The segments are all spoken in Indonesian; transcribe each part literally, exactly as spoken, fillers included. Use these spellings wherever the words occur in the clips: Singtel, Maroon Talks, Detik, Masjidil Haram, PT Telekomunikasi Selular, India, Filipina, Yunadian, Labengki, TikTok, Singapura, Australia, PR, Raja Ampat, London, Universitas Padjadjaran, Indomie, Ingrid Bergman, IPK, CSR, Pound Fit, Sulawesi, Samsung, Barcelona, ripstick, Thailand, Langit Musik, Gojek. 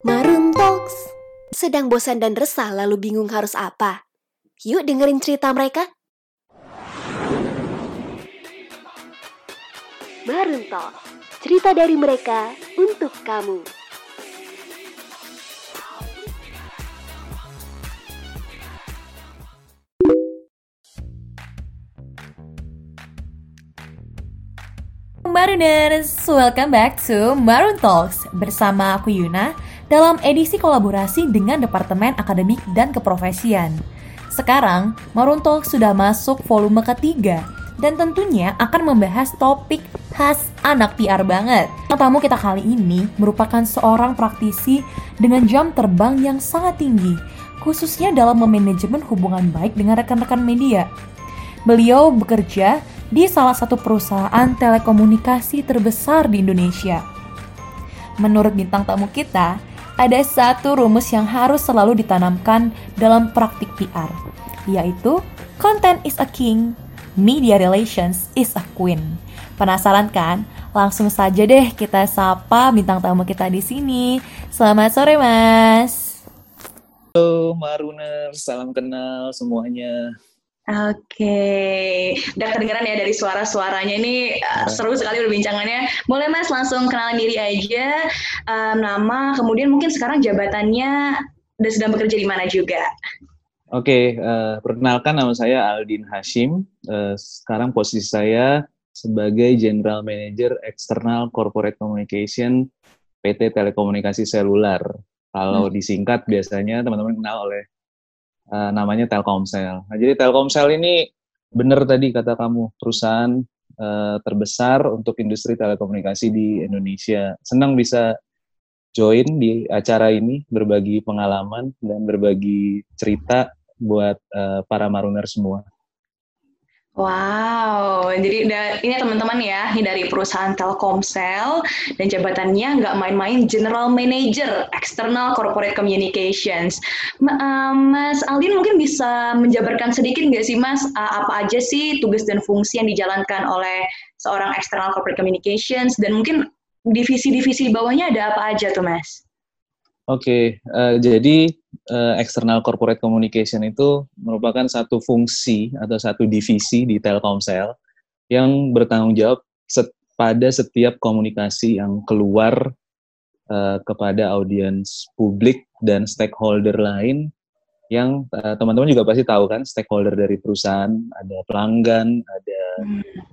Maroon Talks. Sedang bosan dan resah lalu bingung harus apa? Yuk dengerin cerita mereka. Maroon Talks, cerita dari mereka untuk kamu. Marooners, welcome back to Maroon Talks. Bersama aku Yuna dalam edisi kolaborasi dengan Departemen Akademik dan Keprofesian. Sekarang, Maroon Talks sudah masuk volume ketiga dan tentunya akan membahas topik khas anak P R banget. Tamu kita kali ini merupakan seorang praktisi dengan jam terbang yang sangat tinggi, khususnya dalam memanajemen hubungan baik dengan rekan-rekan media. Beliau bekerja di salah satu perusahaan telekomunikasi terbesar di Indonesia. Menurut bintang tamu kita, ada satu rumus yang harus selalu ditanamkan dalam praktik P R, yaitu content is a king, media relations is a queen. Penasaran kan? Langsung saja deh kita sapa bintang tamu kita di sini. Selamat sore, Mas. Halo, Marooners. Salam kenal semuanya. Oke, okay. Udah kedengeran ya dari suara-suaranya ini uh, seru sekali perbincangannya. Boleh Mas langsung kenalan diri aja, um, nama, kemudian mungkin sekarang jabatannya dan sedang bekerja di mana juga. Oke, okay, uh, perkenalkan nama saya Aldin Hashim. Uh, sekarang posisi saya sebagai General Manager External Corporate Communication P T Telekomunikasi Selular. Kalau hmm. disingkat biasanya teman-teman kenal oleh Uh, namanya Telkomsel. Nah, jadi Telkomsel ini benar tadi kata kamu, perusahaan uh, terbesar untuk industri telekomunikasi di Indonesia. Senang bisa join di acara ini, berbagi pengalaman dan berbagi cerita buat uh, para Marooner semua. Wow, jadi ini teman-teman ya, ini dari perusahaan Telkomsel dan jabatannya nggak main-main, General Manager External Corporate Communications. Mas Aldin mungkin bisa menjabarkan sedikit nggak sih Mas, apa aja sih tugas dan fungsi yang dijalankan oleh seorang External Corporate Communications dan mungkin divisi-divisi bawahnya ada apa aja tuh Mas? Oke, okay, uh, jadi uh, External Corporate Communication itu merupakan satu fungsi atau satu divisi di Telkomsel yang bertanggung jawab set- pada setiap komunikasi yang keluar uh, kepada audiens publik dan stakeholder lain yang uh, teman-teman juga pasti tahu kan, stakeholder dari perusahaan, ada pelanggan, ada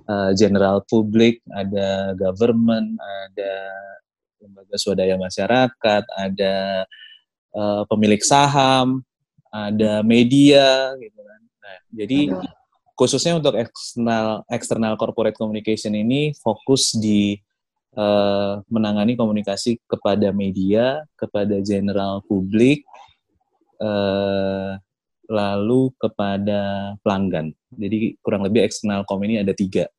uh, general public, ada government, ada lembaga swadaya masyarakat, ada uh, pemilik saham, ada media, gitu kan. Nah, jadi khususnya untuk eksternal external corporate communication ini fokus di uh, menangani komunikasi kepada media, kepada general publik, uh, lalu kepada pelanggan. Jadi kurang lebih external com ini ada tiga.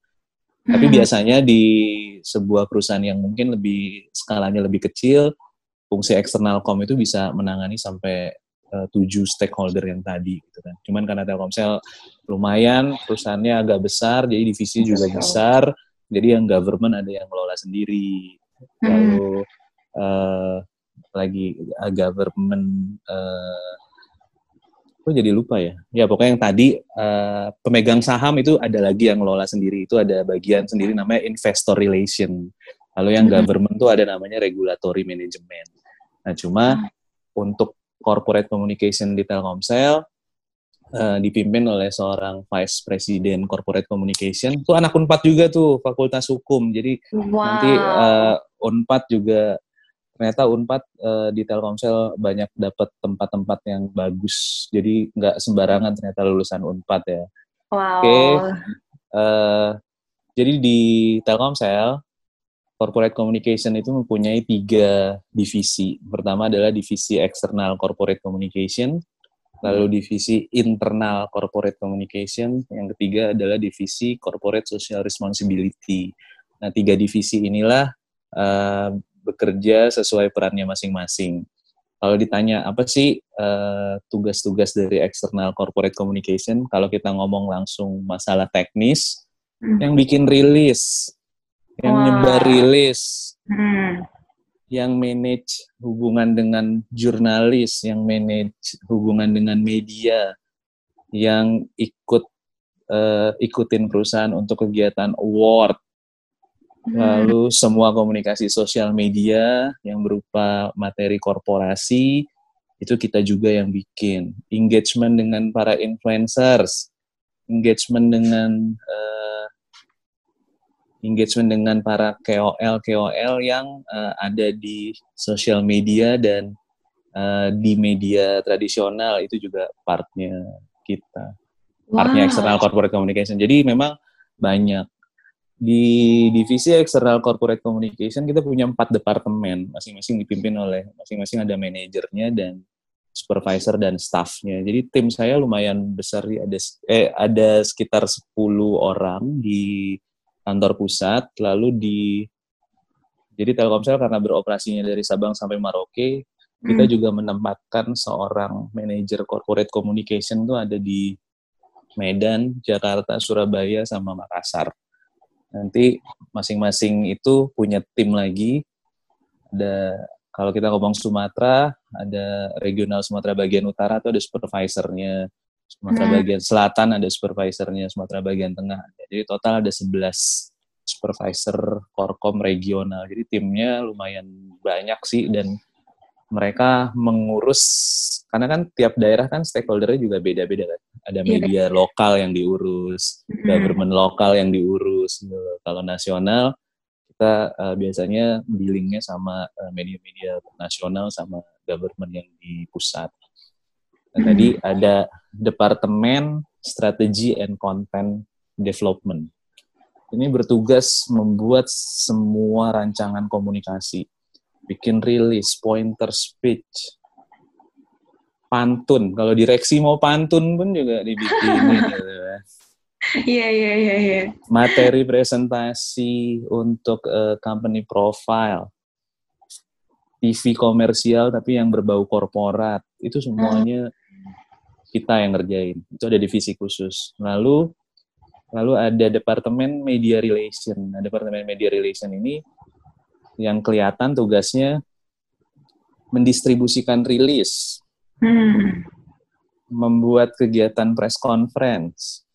Tapi biasanya di sebuah perusahaan yang mungkin lebih skalanya lebih kecil, fungsi eksternal com itu bisa menangani sampai tujuh stakeholder yang tadi, gitu kan. Cuman karena Telkomsel lumayan perusahaannya agak besar, jadi divisi juga besar. Jadi yang government ada yang ngelola sendiri, lalu uh, lagi uh, government. Uh, Aku jadi lupa ya. Ya pokoknya yang tadi uh, pemegang saham itu ada lagi yang ngelola sendiri, itu ada bagian sendiri namanya investor relation. Lalu yang mm-hmm. government tuh ada namanya regulatory management. Nah cuma mm-hmm. untuk corporate communication di Telkomsel uh, dipimpin oleh seorang vice president corporate communication. Itu anak Unpad juga tuh, Fakultas Hukum. Jadi wow. nanti uh, Unpad juga. Ternyata Unpad uh, di Telkomsel banyak dapat tempat-tempat yang bagus. Jadi nggak sembarangan ternyata lulusan Unpad ya. Wow. Oke. Okay. Uh, jadi di Telkomsel, corporate communication itu mempunyai tiga divisi. Pertama adalah divisi external corporate communication, lalu divisi internal corporate communication, yang ketiga adalah divisi corporate social responsibility. Nah, tiga divisi inilah uh, bekerja sesuai perannya masing-masing. Kalau ditanya apa sih uh, tugas-tugas dari external corporate communication, kalau kita ngomong langsung masalah teknis, mm-hmm. yang bikin rilis, yang wow. nyebar rilis, mm-hmm. yang manage hubungan dengan jurnalis, yang manage hubungan dengan media, yang ikut uh, ikutin perusahaan untuk kegiatan award, lalu semua komunikasi sosial media yang berupa materi korporasi itu kita juga yang bikin, engagement dengan para influencers, engagement dengan uh, engagement dengan para K O L K O L yang uh, ada di sosial media dan uh, di media tradisional, itu juga partnya kita. Wow. Partnya external corporate communication. Jadi memang banyak. Di divisi external corporate communication kita punya empat departemen, masing-masing dipimpin oleh, masing-masing ada manajernya dan supervisor dan staffnya. Jadi tim saya lumayan besar, ada eh, ada sekitar sepuluh orang di kantor pusat, lalu di jadi Telkomsel karena beroperasinya dari Sabang sampai Merauke, kita hmm. juga menempatkan seorang manajer corporate communication tuh ada di Medan, Jakarta, Surabaya, sama Makassar. Nanti masing-masing itu punya tim lagi. Ada, kalau kita ngomong Sumatera, ada regional Sumatera bagian utara itu ada supervisornya, Sumatera hmm. bagian selatan ada supervisornya, Sumatera bagian tengah. Jadi total ada sebelas supervisor korkom regional. Jadi timnya lumayan banyak sih, dan mereka mengurus, karena kan tiap daerah kan stakeholder-nya juga beda-beda kan. Ada media yeah. lokal yang diurus, mm-hmm. government lokal yang diurus. Kalau nasional, kita uh, biasanya dealingnya sama uh, media-media nasional sama government yang di pusat. Nah, mm-hmm. tadi ada Departemen Strategy and Content Development. Ini bertugas membuat semua rancangan komunikasi. Bikin rilis, pointer speech, pantun. Kalau direksi mau pantun pun juga dibikinin. Iya, iya, iya. Materi presentasi untuk uh, company profile, T V komersial tapi yang berbau korporat, itu semuanya kita yang ngerjain. Itu ada divisi khusus. Lalu, lalu ada Departemen Media Relation. Nah, Departemen Media Relation ini yang kelihatan tugasnya mendistribusikan rilis, hmm. membuat kegiatan press conference,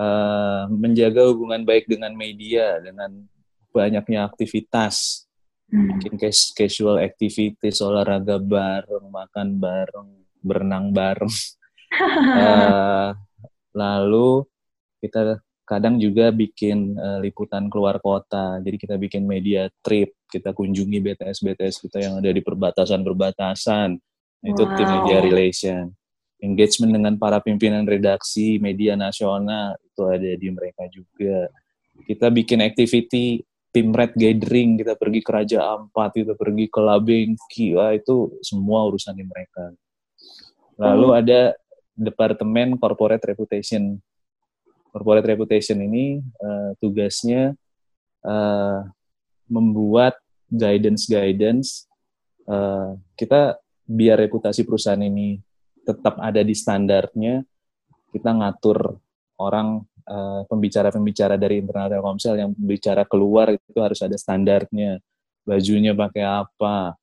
uh, menjaga hubungan baik dengan media, dengan banyaknya aktivitas, hmm. mungkin casual activities, olahraga bareng, makan bareng, berenang bareng. uh, lalu kita kadang juga bikin uh, liputan keluar kota. Jadi kita bikin media trip, kita kunjungi B T S B T S kita yang ada di perbatasan-perbatasan. Wow. Itu tim media relation. Engagement dengan para pimpinan redaksi media nasional, itu ada di mereka juga. Kita bikin activity tim red gathering, kita pergi ke Raja Ampat, kita pergi ke Labengki, wah itu semua urusan di mereka. Lalu hmm. ada Departemen Corporate Reputation. Corporate Reputation ini uh, tugasnya uh, membuat guidance-guidance uh, kita biar reputasi perusahaan ini tetap ada di standarnya. Kita ngatur orang, uh, pembicara-pembicara dari internal Telkomsel yang bicara keluar itu harus ada standarnya, bajunya pakai apa.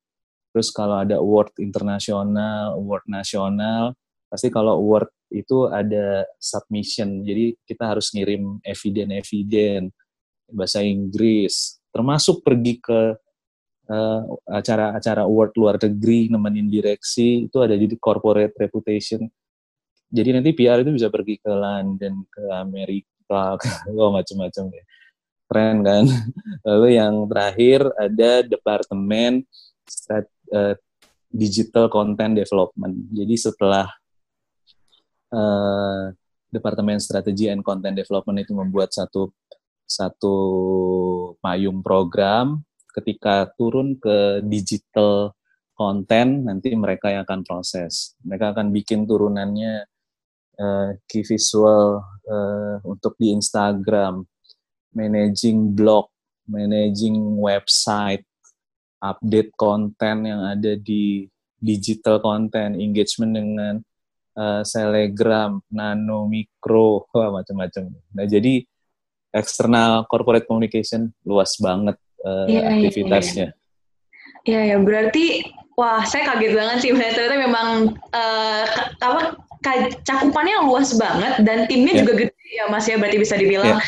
Terus kalau ada award internasional, award nasional, pasti kalau award itu ada submission, jadi kita harus ngirim eviden-eviden bahasa Inggris, termasuk pergi ke uh, acara-acara award luar negeri, nemenin direksi, itu ada di corporate reputation. Jadi nanti P R itu bisa pergi ke London, ke Amerika, ke oh, macam-macam ya. Keren kan? Lalu yang terakhir ada Departemen Strat- uh, Digital Content Development. Jadi setelah Uh, Departemen Strategi and Content Development itu membuat satu satu payung program, ketika turun ke digital content nanti mereka yang akan proses, mereka akan bikin turunannya, uh, key visual uh, untuk di Instagram, managing blog, managing website, update konten yang ada di digital content, engagement dengan Uh, selegram, nano, mikro, macam-macam. Nah, jadi external corporate communication luas banget uh, yeah, aktivitasnya. Yeah, yeah. Iya, ya, berarti wah, saya kaget banget sih. Ternyata memang uh, apa, cakupannya luas banget dan timnya yeah. juga gede ya Mas ya, berarti bisa dibilang yeah.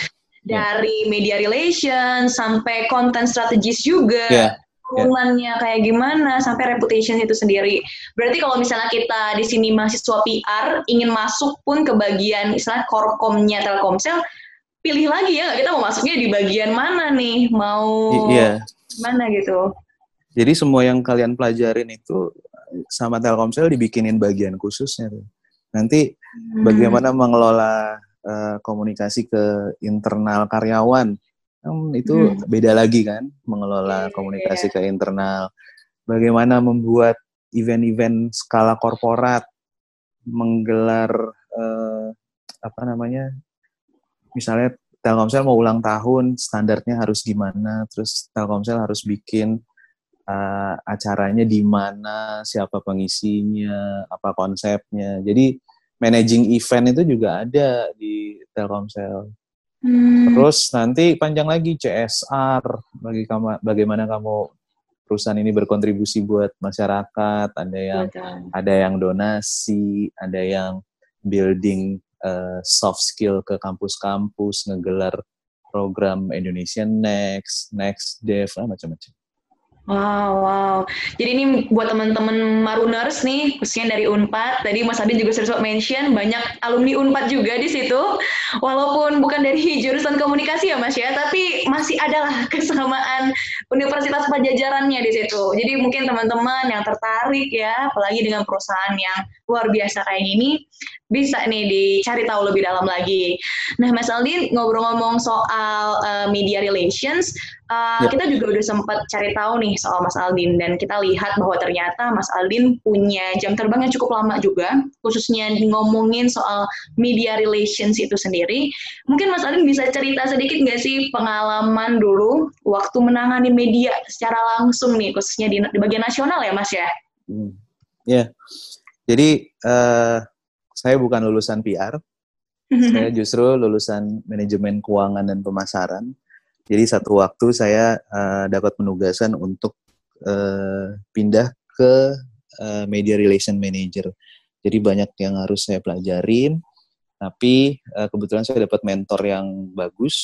dari yeah. media relation sampai konten strategis juga. Yeah. Hubungannya yeah. kayak gimana sampai reputation itu sendiri. Berarti kalau misalnya kita di sini mahasiswa P R ingin masuk pun ke bagian istilah korkomnya Telkomsel, pilih lagi ya kita mau masuknya di bagian mana nih, mau yeah. mana gitu. Jadi semua yang kalian pelajarin itu sama Telkomsel dibikinin bagian khususnya tuh. Nanti hmm. bagaimana mengelola uh, komunikasi ke internal karyawan. Hmm, itu hmm. beda lagi kan, mengelola komunikasi yeah. ke internal. Bagaimana membuat event-event skala korporat, menggelar eh, apa namanya, misalnya Telkomsel mau ulang tahun, standarnya harus gimana? Terus Telkomsel harus bikin eh, acaranya di mana, siapa pengisinya, apa konsepnya. Jadi managing event itu juga ada di Telkomsel. Hmm. Terus nanti panjang lagi C S R, bagi kamu, bagaimana kamu perusahaan ini berkontribusi buat masyarakat, ada yang Betul. ada yang donasi, ada yang building uh, soft skill ke kampus-kampus, ngegelar program Indonesia Next, Next Dev, ah, macam-macam. Wow, wow. Jadi ini buat teman-teman Marooners nih, khususnya dari Unpad. Tadi Mas Adin juga sempat mention banyak alumni Unpad juga di situ. Walaupun bukan dari jurusan komunikasi ya Mas ya, tapi masih adalah kesamaan Universitas Padjadjarannya di situ. Jadi mungkin teman-teman yang tertarik ya, apalagi dengan perusahaan yang luar biasa kayak ini, bisa nih dicari tahu lebih dalam lagi. Nah Mas Aldin, ngobrol-ngomong soal uh, media relations, Uh, yep. kita juga udah sempat cari tahu nih soal Mas Aldin, dan kita lihat bahwa ternyata Mas Aldin punya jam terbang yang cukup lama juga, khususnya ngomongin soal media relations itu sendiri. Mungkin Mas Aldin bisa cerita sedikit nggak sih pengalaman dulu waktu menangani media secara langsung nih, khususnya di, di bagian nasional ya Mas ya? Hmm. Ya, yeah. jadi uh, saya bukan lulusan P R, saya justru lulusan manajemen keuangan dan pemasaran. Jadi satu waktu saya uh, dapat penugasan untuk uh, pindah ke uh, media relation manager. Jadi banyak yang harus saya pelajarin, tapi uh, kebetulan saya dapat mentor yang bagus.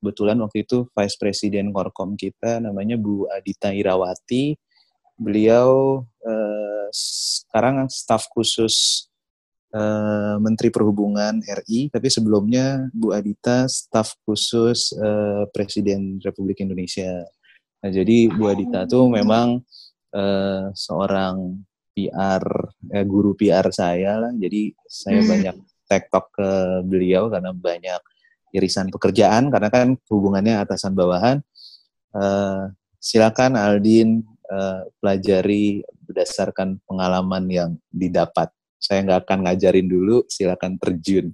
Kebetulan waktu itu Vice President Korkom kita namanya Bu Adita Irawati. Beliau uh, sekarang staf khusus Uh, Menteri Perhubungan R I, tapi sebelumnya Bu Adita staf khusus uh, Presiden Republik Indonesia. Nah, jadi Bu Adita tuh memang uh, seorang P R, eh, guru P R saya lah. Jadi saya hmm. banyak TikTok ke beliau karena banyak irisan pekerjaan, karena kan hubungannya atasan bawahan. Uh, silakan Aldin uh, pelajari berdasarkan pengalaman yang didapat. Saya nggak akan ngajarin dulu, silakan terjun.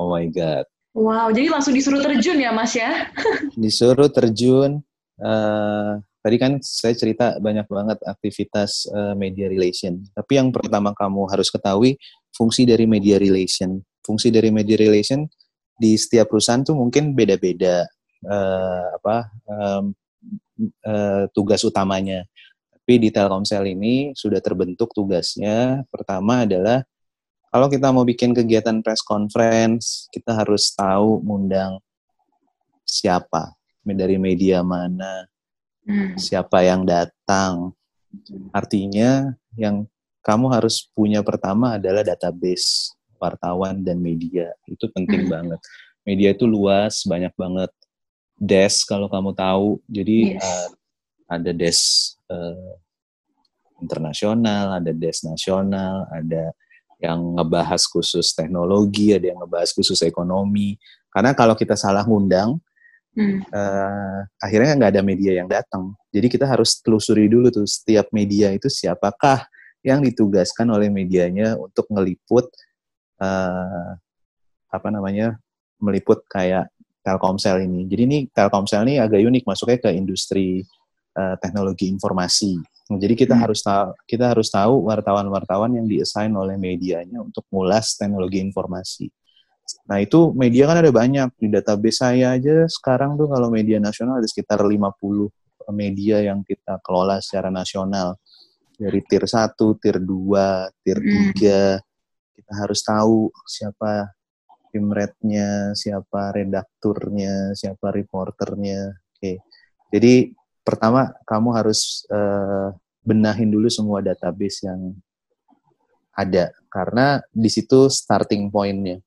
Oh my God. Wow, jadi langsung disuruh terjun ya Mas ya? Disuruh terjun. Uh, tadi kan saya cerita banyak banget aktivitas uh, media relation. Tapi yang pertama kamu harus ketahui, fungsi dari media relation. Fungsi dari media relation di setiap perusahaan tuh mungkin beda-beda uh, apa um, uh, tugas utamanya. Tapi di Telkomsel ini sudah terbentuk tugasnya. Pertama adalah kalau kita mau bikin kegiatan press conference, kita harus tahu mengundang siapa, dari media mana, hmm. siapa yang datang. Artinya yang kamu harus punya pertama adalah database wartawan dan media. Itu penting hmm. banget. Media itu luas, banyak banget desk kalau kamu tahu. Jadi yes. uh, ada desk Uh, internasional, ada desk nasional, ada yang ngebahas khusus teknologi, ada yang ngebahas khusus ekonomi. Karena kalau kita salah ngundang, hmm. uh, akhirnya nggak ada media yang datang. Jadi kita harus telusuri dulu tuh setiap media itu siapakah yang ditugaskan oleh medianya untuk ngeliput uh, apa namanya, meliput kayak Telkomsel ini. Jadi ini Telkomsel ini agak unik, masuknya ke industri teknologi informasi. Jadi kita hmm. harus tahu, kita harus tahu wartawan-wartawan yang diassign oleh medianya untuk ngulas teknologi informasi. Nah itu media kan ada banyak, di database saya aja sekarang tuh kalau media nasional ada sekitar lima puluh media yang kita kelola secara nasional. Dari tier satu, tier dua, tier tiga. Kita harus tahu siapa team rednya, siapa redakturnya, siapa reporternya. Oke. Jadi pertama kamu harus uh, benahin dulu semua database yang ada. Karena di situ starting point-nya.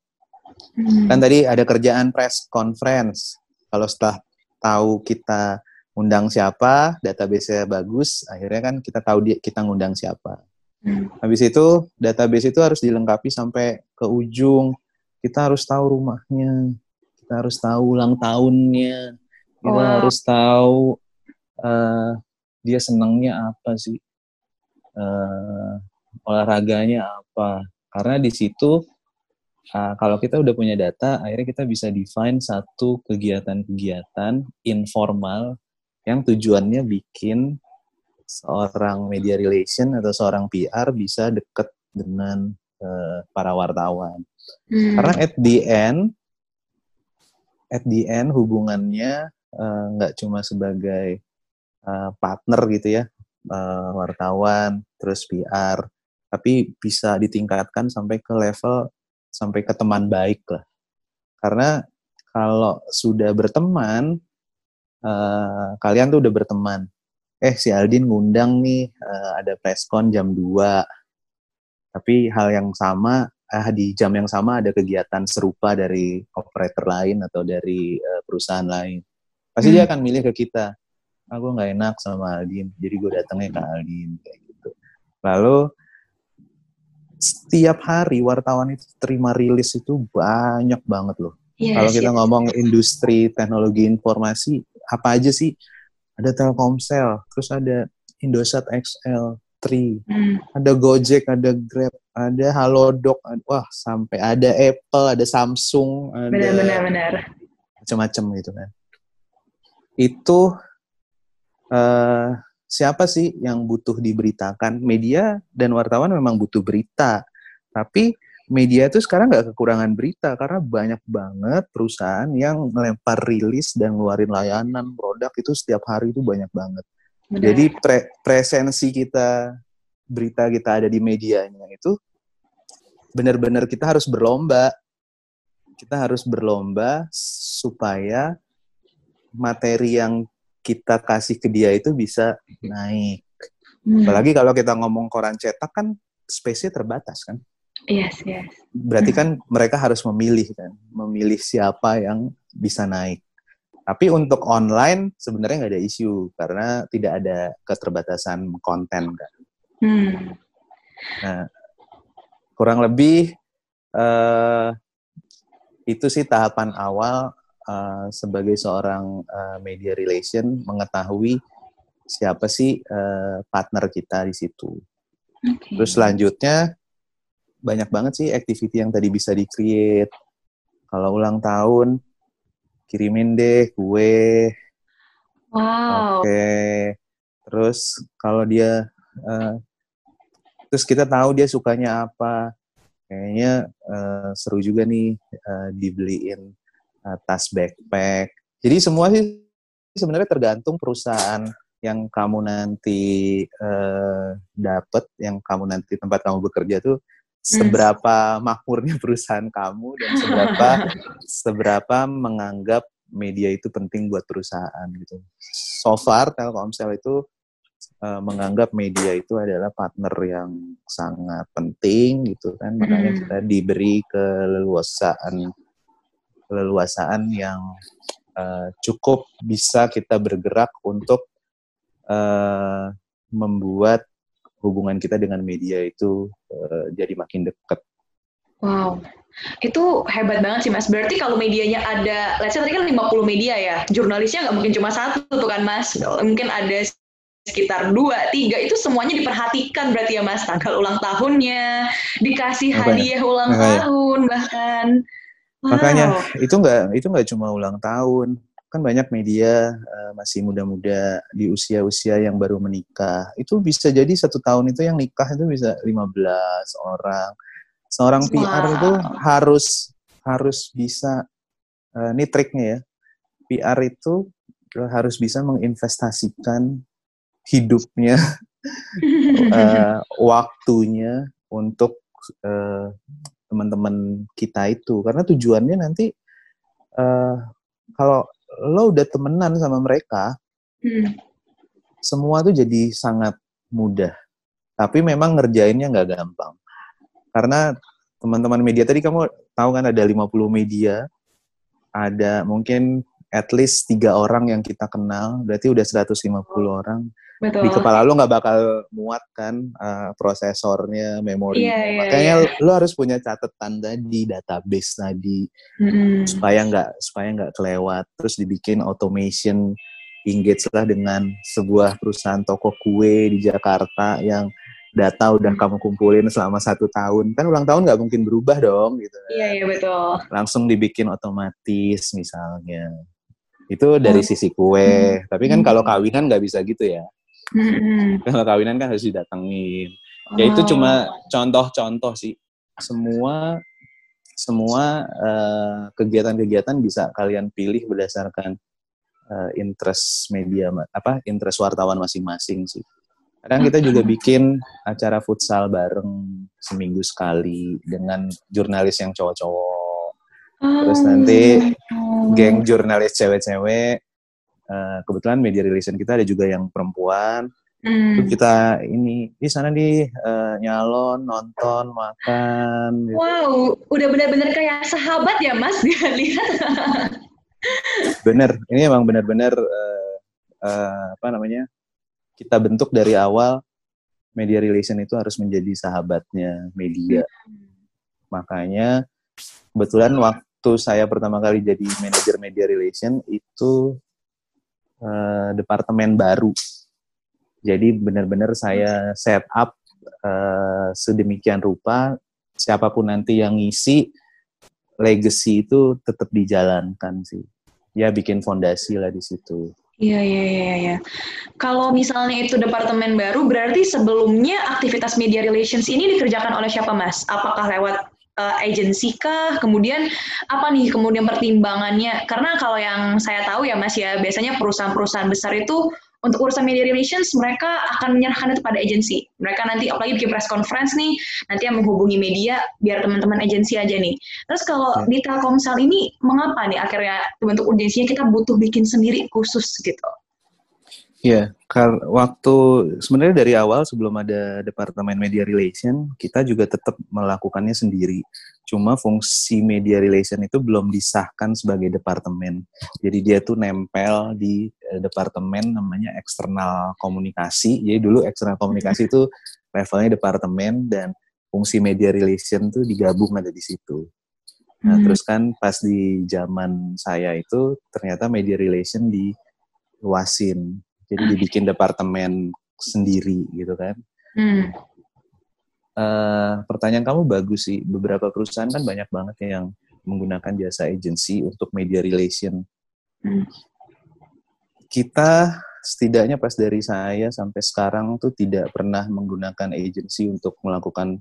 Hmm. Kan tadi ada kerjaan press conference. Kalau setelah tahu kita undang siapa, database-nya bagus, akhirnya kan kita tahu dia, kita ngundang siapa. Hmm. Habis itu, database itu harus dilengkapi sampai ke ujung. Kita harus tahu rumahnya, kita harus tahu ulang tahunnya, kita wow. harus tahu uh, dia senangnya apa sih, uh, olahraganya apa. Karena di situ, uh, kalau kita udah punya data, akhirnya kita bisa define satu kegiatan-kegiatan informal yang tujuannya bikin seorang media relation atau seorang P R bisa dekat dengan uh, para wartawan. Hmm. Karena at the end, at the end hubungannya nggak uh, cuma sebagai uh, partner gitu ya, uh, wartawan, terus P R, tapi bisa ditingkatkan sampai ke level, sampai ke teman baik lah. Karena kalau sudah berteman, uh, kalian tuh udah berteman. Eh, si Aldin ngundang nih, uh, ada preskon jam dua. Tapi hal yang sama, uh, di jam yang sama ada kegiatan serupa dari operator lain atau dari uh, perusahaan lain. Pasti hmm. dia akan milih ke kita. Ah, gue gak enak sama Aldin, jadi gue datangnya ke Aldin. Kayak gitu. Lalu, setiap hari wartawan itu terima rilis itu banyak banget loh. Yes, Kalau kita yes. ngomong industri teknologi informasi, apa aja sih? Ada Telkomsel, terus ada Indosat X L tiga, hmm. ada Gojek, ada Grab, ada Halodoc, wah sampai ada Apple, ada Samsung, ada benar-benar macam-macam gitu kan. Itu uh, siapa sih yang butuh diberitakan? Media dan wartawan memang butuh berita, tapi media itu sekarang nggak kekurangan berita karena banyak banget perusahaan yang melempar rilis dan ngeluarin layanan produk itu setiap hari itu banyak banget. Benar. Jadi pre- presensi kita, berita kita ada di medianya itu benar-benar kita harus berlomba. Kita harus berlomba supaya materi yang kita kasih ke dia itu bisa naik. Hmm. Apalagi kalau kita ngomong koran cetak kan space-nya terbatas kan. Yes, yes. Berarti kan mereka harus memilih kan, memilih siapa yang bisa naik. Tapi untuk online sebenarnya nggak ada isu karena tidak ada keterbatasan konten kan. Hmm. Nah, kurang lebih uh, itu sih tahapan awal uh, sebagai seorang uh, media relation mengetahui siapa sih uh, partner kita di situ. Okay. Terus selanjutnya banyak banget sih activity yang tadi bisa di-create. Kalau ulang tahun, kirimin deh kue. Wow. Oke. Okay. Terus kalau dia, uh, terus kita tahu dia sukanya apa. Kayaknya uh, seru juga nih uh, dibeliin uh, tas backpack. Jadi semua sih sebenarnya tergantung perusahaan yang kamu nanti uh, dapat, yang kamu nanti tempat kamu bekerja tuh seberapa makmurnya perusahaan kamu dan seberapa seberapa menganggap media itu penting buat perusahaan gitu. So far Telkomsel itu uh, menganggap media itu adalah partner yang sangat penting gitu kan. Makanya kita diberi keleluasaan keleluasaan yang uh, cukup bisa kita bergerak untuk uh, membuat hubungan kita dengan media itu uh, jadi makin dekat. Wow, itu hebat banget sih Mas. Berarti kalau medianya ada, let's say tadi kan lima puluh media ya, jurnalisnya nggak mungkin cuma satu tuh kan Mas, mungkin ada sekitar dua, tiga, itu semuanya diperhatikan berarti ya Mas, tanggal ulang tahunnya, dikasih hadiah ulang Makanya. tahun bahkan. Wow. Makanya, itu nggak itu nggak cuma ulang tahun. Kan banyak media uh, masih muda-muda di usia-usia yang baru menikah. Itu bisa jadi satu tahun itu yang nikah itu bisa lima belas orang. Seorang wow. P R itu harus harus bisa, uh, ini triknya ya, P R itu harus bisa menginvestasikan hidupnya, uh, waktunya untuk uh, teman-teman kita itu. Karena tujuannya nanti uh, kalau lo udah temenan sama mereka, hmm. semua tuh jadi sangat mudah. Tapi memang ngerjainnya nggak gampang. Karena teman-teman media, tadi kamu tahu kan ada lima puluh media, ada mungkin at least tiga orang yang kita kenal, berarti udah seratus lima puluh orang. Betul. Di kepala lo nggak bakal muat kan uh, prosesornya, memori. Iya, iya, Makanya iya. lo harus punya catatan tadi, database tadi, mm-hmm. supaya nggak supaya nggak kelewat. Terus dibikin automation, engage lah dengan sebuah perusahaan toko kue di Jakarta yang data udah kamu kumpulin selama satu tahun, kan ulang tahun nggak mungkin berubah dong gitu. Iya, iya betul. Langsung dibikin otomatis misalnya. Itu dari sisi kue, hmm. tapi kan hmm. kalau kawinan nggak bisa gitu ya. Hmm. Kalau kawinan kan harus didatengin. Oh. Ya itu cuma contoh-contoh sih. Semua semua uh, kegiatan-kegiatan bisa kalian pilih berdasarkan uh, interest media apa interest wartawan masing-masing sih. Kadang kita juga bikin acara futsal bareng seminggu sekali dengan jurnalis yang cowok-cowok. Terus nanti geng jurnalis cewek-cewek, kebetulan media relation kita ada juga yang perempuan. Terus kita ini, di sana di nyalon, nonton, makan. Gitu. Wow, udah benar-benar kayak sahabat ya Mas, lihat. Bener, ini emang benar-benar uh, uh, apa namanya? Kita bentuk dari awal, media relation itu harus menjadi sahabatnya media. Makanya, kebetulan waktu saya pertama kali jadi manajer media relation, itu uh, departemen baru. Jadi benar-benar saya set up uh, sedemikian rupa, siapapun nanti yang ngisi, legacy itu tetap dijalankan sih. Ya, bikin fondasi lah di situ. Iya, iya, iya, iya. Kalau misalnya itu departemen baru, berarti sebelumnya aktivitas media relations ini dikerjakan oleh siapa, Mas? Apakah lewat uh, agensi kah? Kemudian, apa nih kemudian pertimbangannya? Karena kalau yang saya tahu ya, Mas, ya biasanya perusahaan-perusahaan besar itu untuk urusan media relations, mereka akan menyerahkan itu pada agensi. Mereka nanti, apalagi bikin press conference nih, nanti yang menghubungi media, biar teman-teman agensi aja nih. Terus kalau hmm. di Telkomsel ini, mengapa nih akhirnya bentuk urgensinya kita butuh bikin sendiri khusus gitu? Iya, kar- waktu sebenarnya dari awal sebelum ada Departemen Media Relation, kita juga tetap melakukannya sendiri. Cuma fungsi Media Relation itu belum disahkan sebagai departemen. Jadi dia tuh nempel di eh, departemen namanya eksternal komunikasi. Jadi dulu eksternal komunikasi itu levelnya departemen dan fungsi Media Relation tuh digabung ada di situ. Nah, hmm. terus kan pas di zaman saya itu ternyata Media Relation diluasin. Jadi dibikin departemen sendiri gitu kan. Hmm. Uh, pertanyaan kamu bagus sih. Beberapa perusahaan kan banyak banget yang menggunakan jasa agensi untuk media relation. Hmm. Kita setidaknya pas dari saya sampai sekarang tuh tidak pernah menggunakan agensi untuk melakukan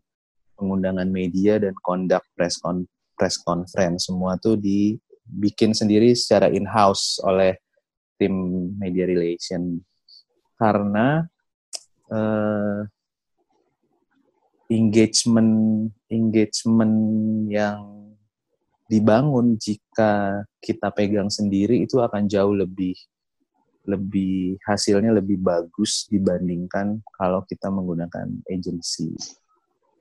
pengundangan media dan conduct press, con- press conference. Semua tuh dibikin sendiri secara in-house oleh tim media relation, karena uh, engagement engagement yang dibangun jika kita pegang sendiri itu akan jauh lebih lebih hasilnya lebih bagus dibandingkan kalau kita menggunakan agensi.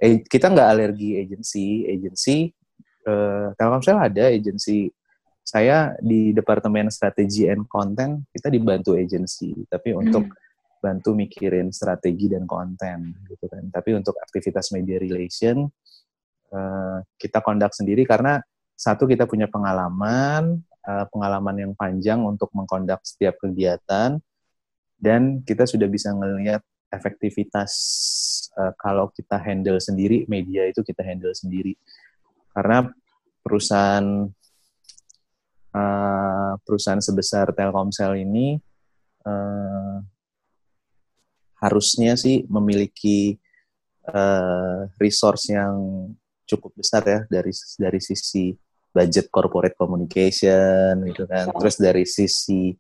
Eh, kita nggak alergi agensi, agensi uh, Telkomsel ada agensi. Saya di Departemen Strategi and Content, kita dibantu agensi, tapi untuk hmm. bantu mikirin strategi dan konten, gitu kan. Tapi untuk aktivitas media relation, uh, kita conduct sendiri karena, satu, kita punya pengalaman, uh, pengalaman yang panjang untuk mengconduct setiap kegiatan, dan kita sudah bisa ngelihat efektivitas uh, kalau kita handle sendiri, media itu kita handle sendiri. Karena perusahaan Uh, perusahaan sebesar Telkomsel ini uh, harusnya sih memiliki uh, resource yang cukup besar ya dari dari sisi budget corporate communication gitu kan, terus dari sisi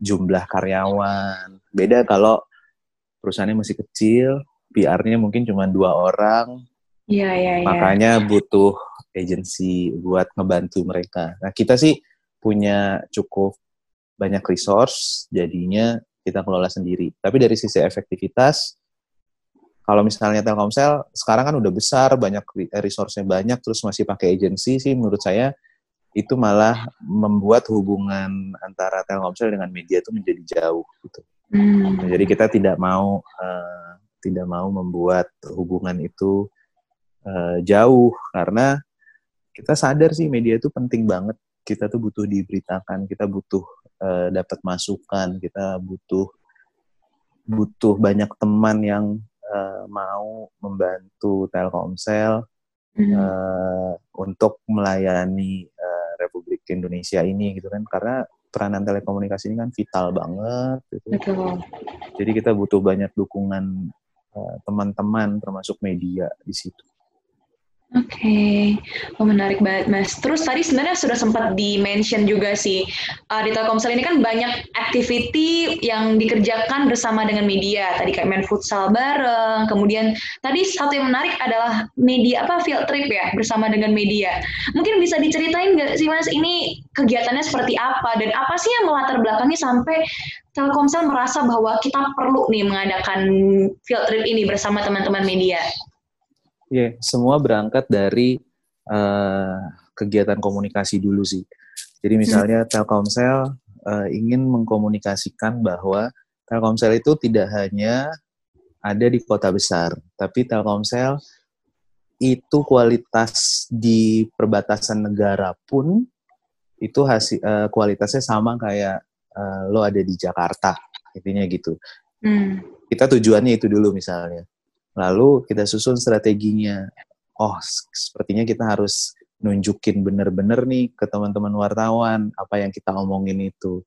jumlah karyawan. Beda kalau perusahaannya masih kecil, P R-nya mungkin cuma dua orang. Iya, iya, iya. Makanya butuh agensi buat ngebantu mereka. Nah, kita sih punya cukup banyak resource, jadinya kita kelola sendiri. Tapi dari sisi efektivitas, kalau misalnya Telkomsel, sekarang kan udah besar, banyak resource-nya banyak, terus masih pakai agensi sih, menurut saya itu malah membuat hubungan antara Telkomsel dengan media itu menjadi jauh. Gitu. Hmm. Nah, jadi kita tidak mau uh, tidak mau membuat hubungan itu uh, jauh, karena kita sadar sih media itu penting banget. Kita tuh butuh diberitakan, kita butuh uh, dapat masukan, kita butuh butuh banyak teman yang Uh, mau membantu Telkomsel mm. uh, untuk melayani uh, Republik Indonesia ini gitu kan, karena peranan telekomunikasi ini kan vital banget gitu. Betul. Jadi kita butuh banyak dukungan uh, teman-teman termasuk media di situ. Oke, okay. Oh, menarik banget Mas. Terus tadi sebenarnya sudah sempat di-mention juga sih, uh, di Telkomsel ini kan banyak activity yang dikerjakan bersama dengan media. Tadi kayak main futsal bareng, kemudian tadi satu yang menarik adalah media apa field trip ya, bersama dengan media. Mungkin bisa diceritain nggak sih Mas, ini kegiatannya seperti apa, dan apa sih yang melatar belakangnya sampai Telkomsel merasa bahwa kita perlu nih mengadakan field trip ini bersama teman-teman media? Yeah, semua berangkat dari uh, kegiatan komunikasi dulu sih. Jadi misalnya Telkomsel uh, ingin mengkomunikasikan bahwa Telkomsel itu tidak hanya ada di kota besar, tapi Telkomsel itu kualitas di perbatasan negara pun itu hasil, uh, kualitasnya sama kayak uh, lo ada di Jakarta, intinya gitu. Mm. Kita tujuannya itu dulu misalnya. Lalu kita susun strateginya. Oh, sepertinya kita harus nunjukin bener-bener nih ke teman-teman wartawan apa yang kita omongin itu.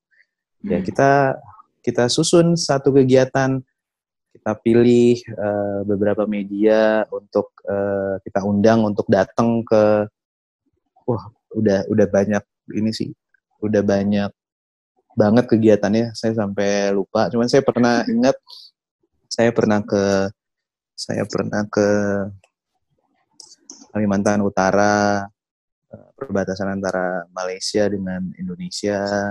Ya, kita kita susun satu kegiatan. Kita pilih uh, beberapa media untuk uh, kita undang untuk datang ke. Wah, udah udah banyak ini sih. Udah banyak banget kegiatannya. Saya sampai lupa. Cuman saya pernah ingat saya pernah ke Saya pernah ke Kalimantan Utara, perbatasan antara Malaysia dengan Indonesia,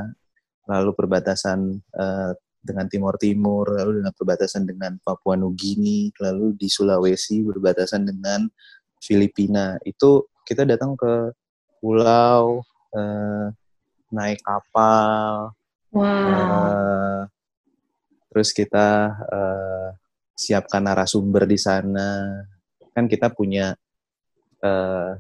lalu perbatasan uh, dengan Timor-Timur, lalu dengan perbatasan dengan Papua Nugini, lalu di Sulawesi berbatasan dengan Filipina. Itu kita datang ke pulau, uh, naik kapal, wow. uh, terus kita uh, siapkan narasumber di sana. Kan kita punya uh,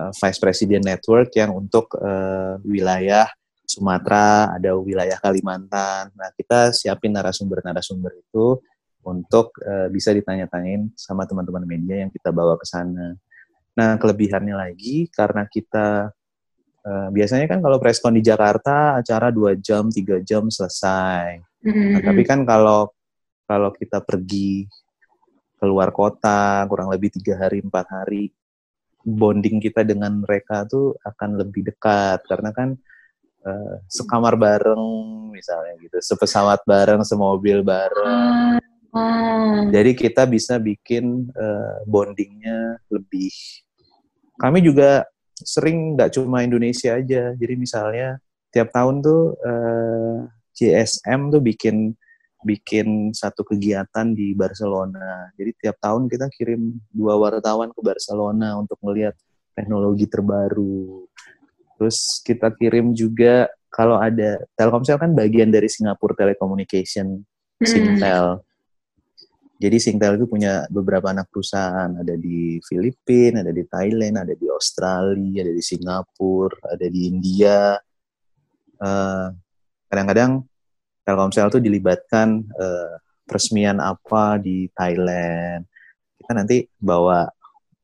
uh, Vice President Network yang untuk uh, wilayah Sumatera, ada wilayah Kalimantan. Nah, kita siapin narasumber-narasumber itu untuk uh, bisa ditanya-tanyain sama teman-teman media yang kita bawa ke sana. Nah, kelebihannya lagi, karena kita uh, biasanya kan kalau preskon di Jakarta, acara dua jam, tiga jam selesai. Nah, tapi kan kalau Kalau kita pergi keluar kota, kurang lebih tiga hari, empat hari, bonding kita dengan mereka tuh akan lebih dekat. Karena kan uh, sekamar bareng, misalnya gitu, sepesawat bareng, semobil bareng. Jadi kita bisa bikin uh, bondingnya lebih. Kami juga sering gak cuma Indonesia aja. Jadi misalnya tiap tahun tuh uh, G S M tuh bikin bikin satu kegiatan di Barcelona. Jadi tiap tahun kita kirim dua wartawan ke Barcelona untuk melihat teknologi terbaru. Terus kita kirim juga kalau ada, Telkomsel kan bagian dari Singapura Telekomunikasi Singtel. Hmm. Jadi Singtel itu punya beberapa anak perusahaan, ada di Filipina, ada di Thailand, ada di Australia, ada di Singapura, ada di India. Uh, Kadang-kadang Telkomsel tuh dilibatkan eh, peresmian apa di Thailand. Kita nanti bawa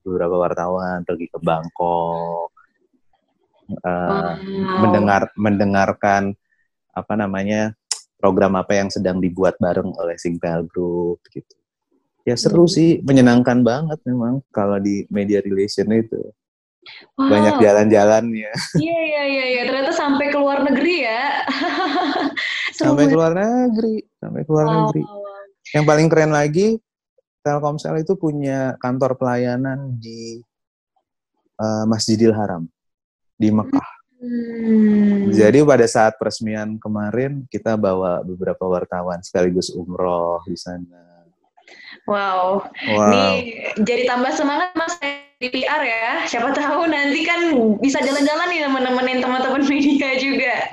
beberapa wartawan pergi ke Bangkok, eh, wow. mendengar mendengarkan apa namanya program apa yang sedang dibuat bareng oleh Singtel Group gitu. Ya seru sih, menyenangkan banget memang kalau di media relation itu. Wow. Banyak jalan-jalannya. Iya, iya, iya, ya. Ternyata sampai ke luar negeri ya. Sampai ke luar negeri, sampai ke luar wow. negeri. Yang paling keren lagi, Telkomsel itu punya kantor pelayanan di uh, Masjidil Haram, di Mekah. Hmm. Jadi pada saat peresmian kemarin, kita bawa beberapa wartawan sekaligus umroh di sana. Wow, wow. Nih jadi tambah semangat Mas di P R ya. Siapa tahu nanti kan bisa jalan-jalan nih teman-teman teman-teman media juga.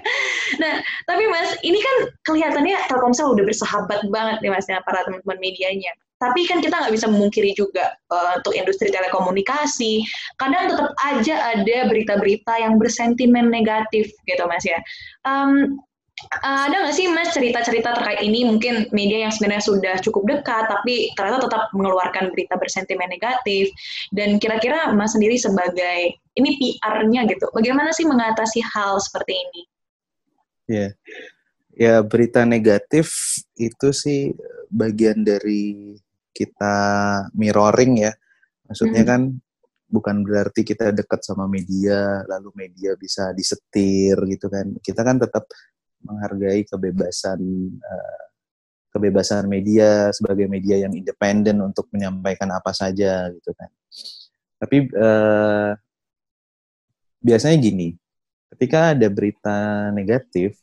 Nah, tapi Mas, ini kan kelihatannya Telkomsel udah bersahabat banget nih Mas ya para teman-teman medianya. Tapi kan kita nggak bisa memungkiri juga uh, untuk industri telekomunikasi. Kadang tetap aja ada berita-berita yang bersentimen negatif gitu Mas ya. Um, Uh, ada nggak sih Mas cerita-cerita terkait ini, mungkin media yang sebenarnya sudah cukup dekat tapi ternyata tetap mengeluarkan berita bersentimen negatif, dan kira-kira Mas sendiri sebagai ini P R-nya gitu, bagaimana sih mengatasi hal seperti ini? Ya, yeah. ya berita negatif itu sih bagian dari kita mirroring ya, maksudnya hmm. kan bukan berarti kita dekat sama media lalu media bisa disetir gitu kan, kita kan tetap menghargai kebebasan uh, kebebasan media sebagai media yang independen untuk menyampaikan apa saja gitu kan. Tapi uh, biasanya gini, ketika ada berita negatif,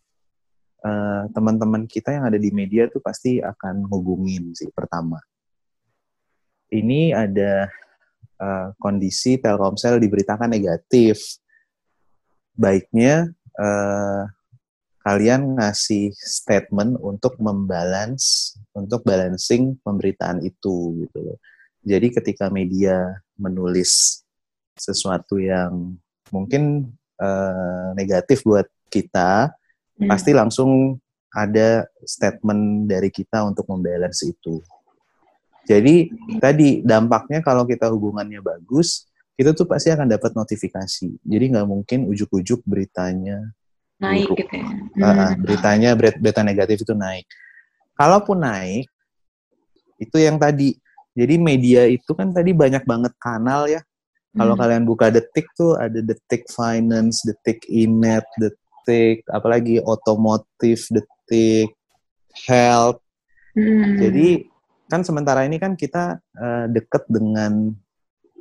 uh, teman-teman kita yang ada di media tuh pasti akan hubungin sih pertama. Ini ada uh, kondisi Telkomsel diberitakan negatif. Baiknya uh, kalian ngasih statement untuk membalance, untuk balancing pemberitaan itu gitu loh. Jadi ketika media menulis sesuatu yang mungkin eh, negatif buat kita, hmm. pasti langsung ada statement dari kita untuk membalance itu. Jadi tadi dampaknya kalau kita hubungannya bagus, kita tuh pasti akan dapat notifikasi. Jadi nggak mungkin ujuk-ujuk beritanya naik buruk. Gitu ya. Uh, beritanya, berita negatif itu naik. Kalaupun naik, itu yang tadi. Jadi media itu kan tadi banyak banget kanal ya. Kalau hmm. kalian buka Detik tuh ada Detik Finance, Detik Inet, Detik, apalagi otomotif, Detik Health. Hmm. Jadi kan sementara ini kan kita uh, deket dengan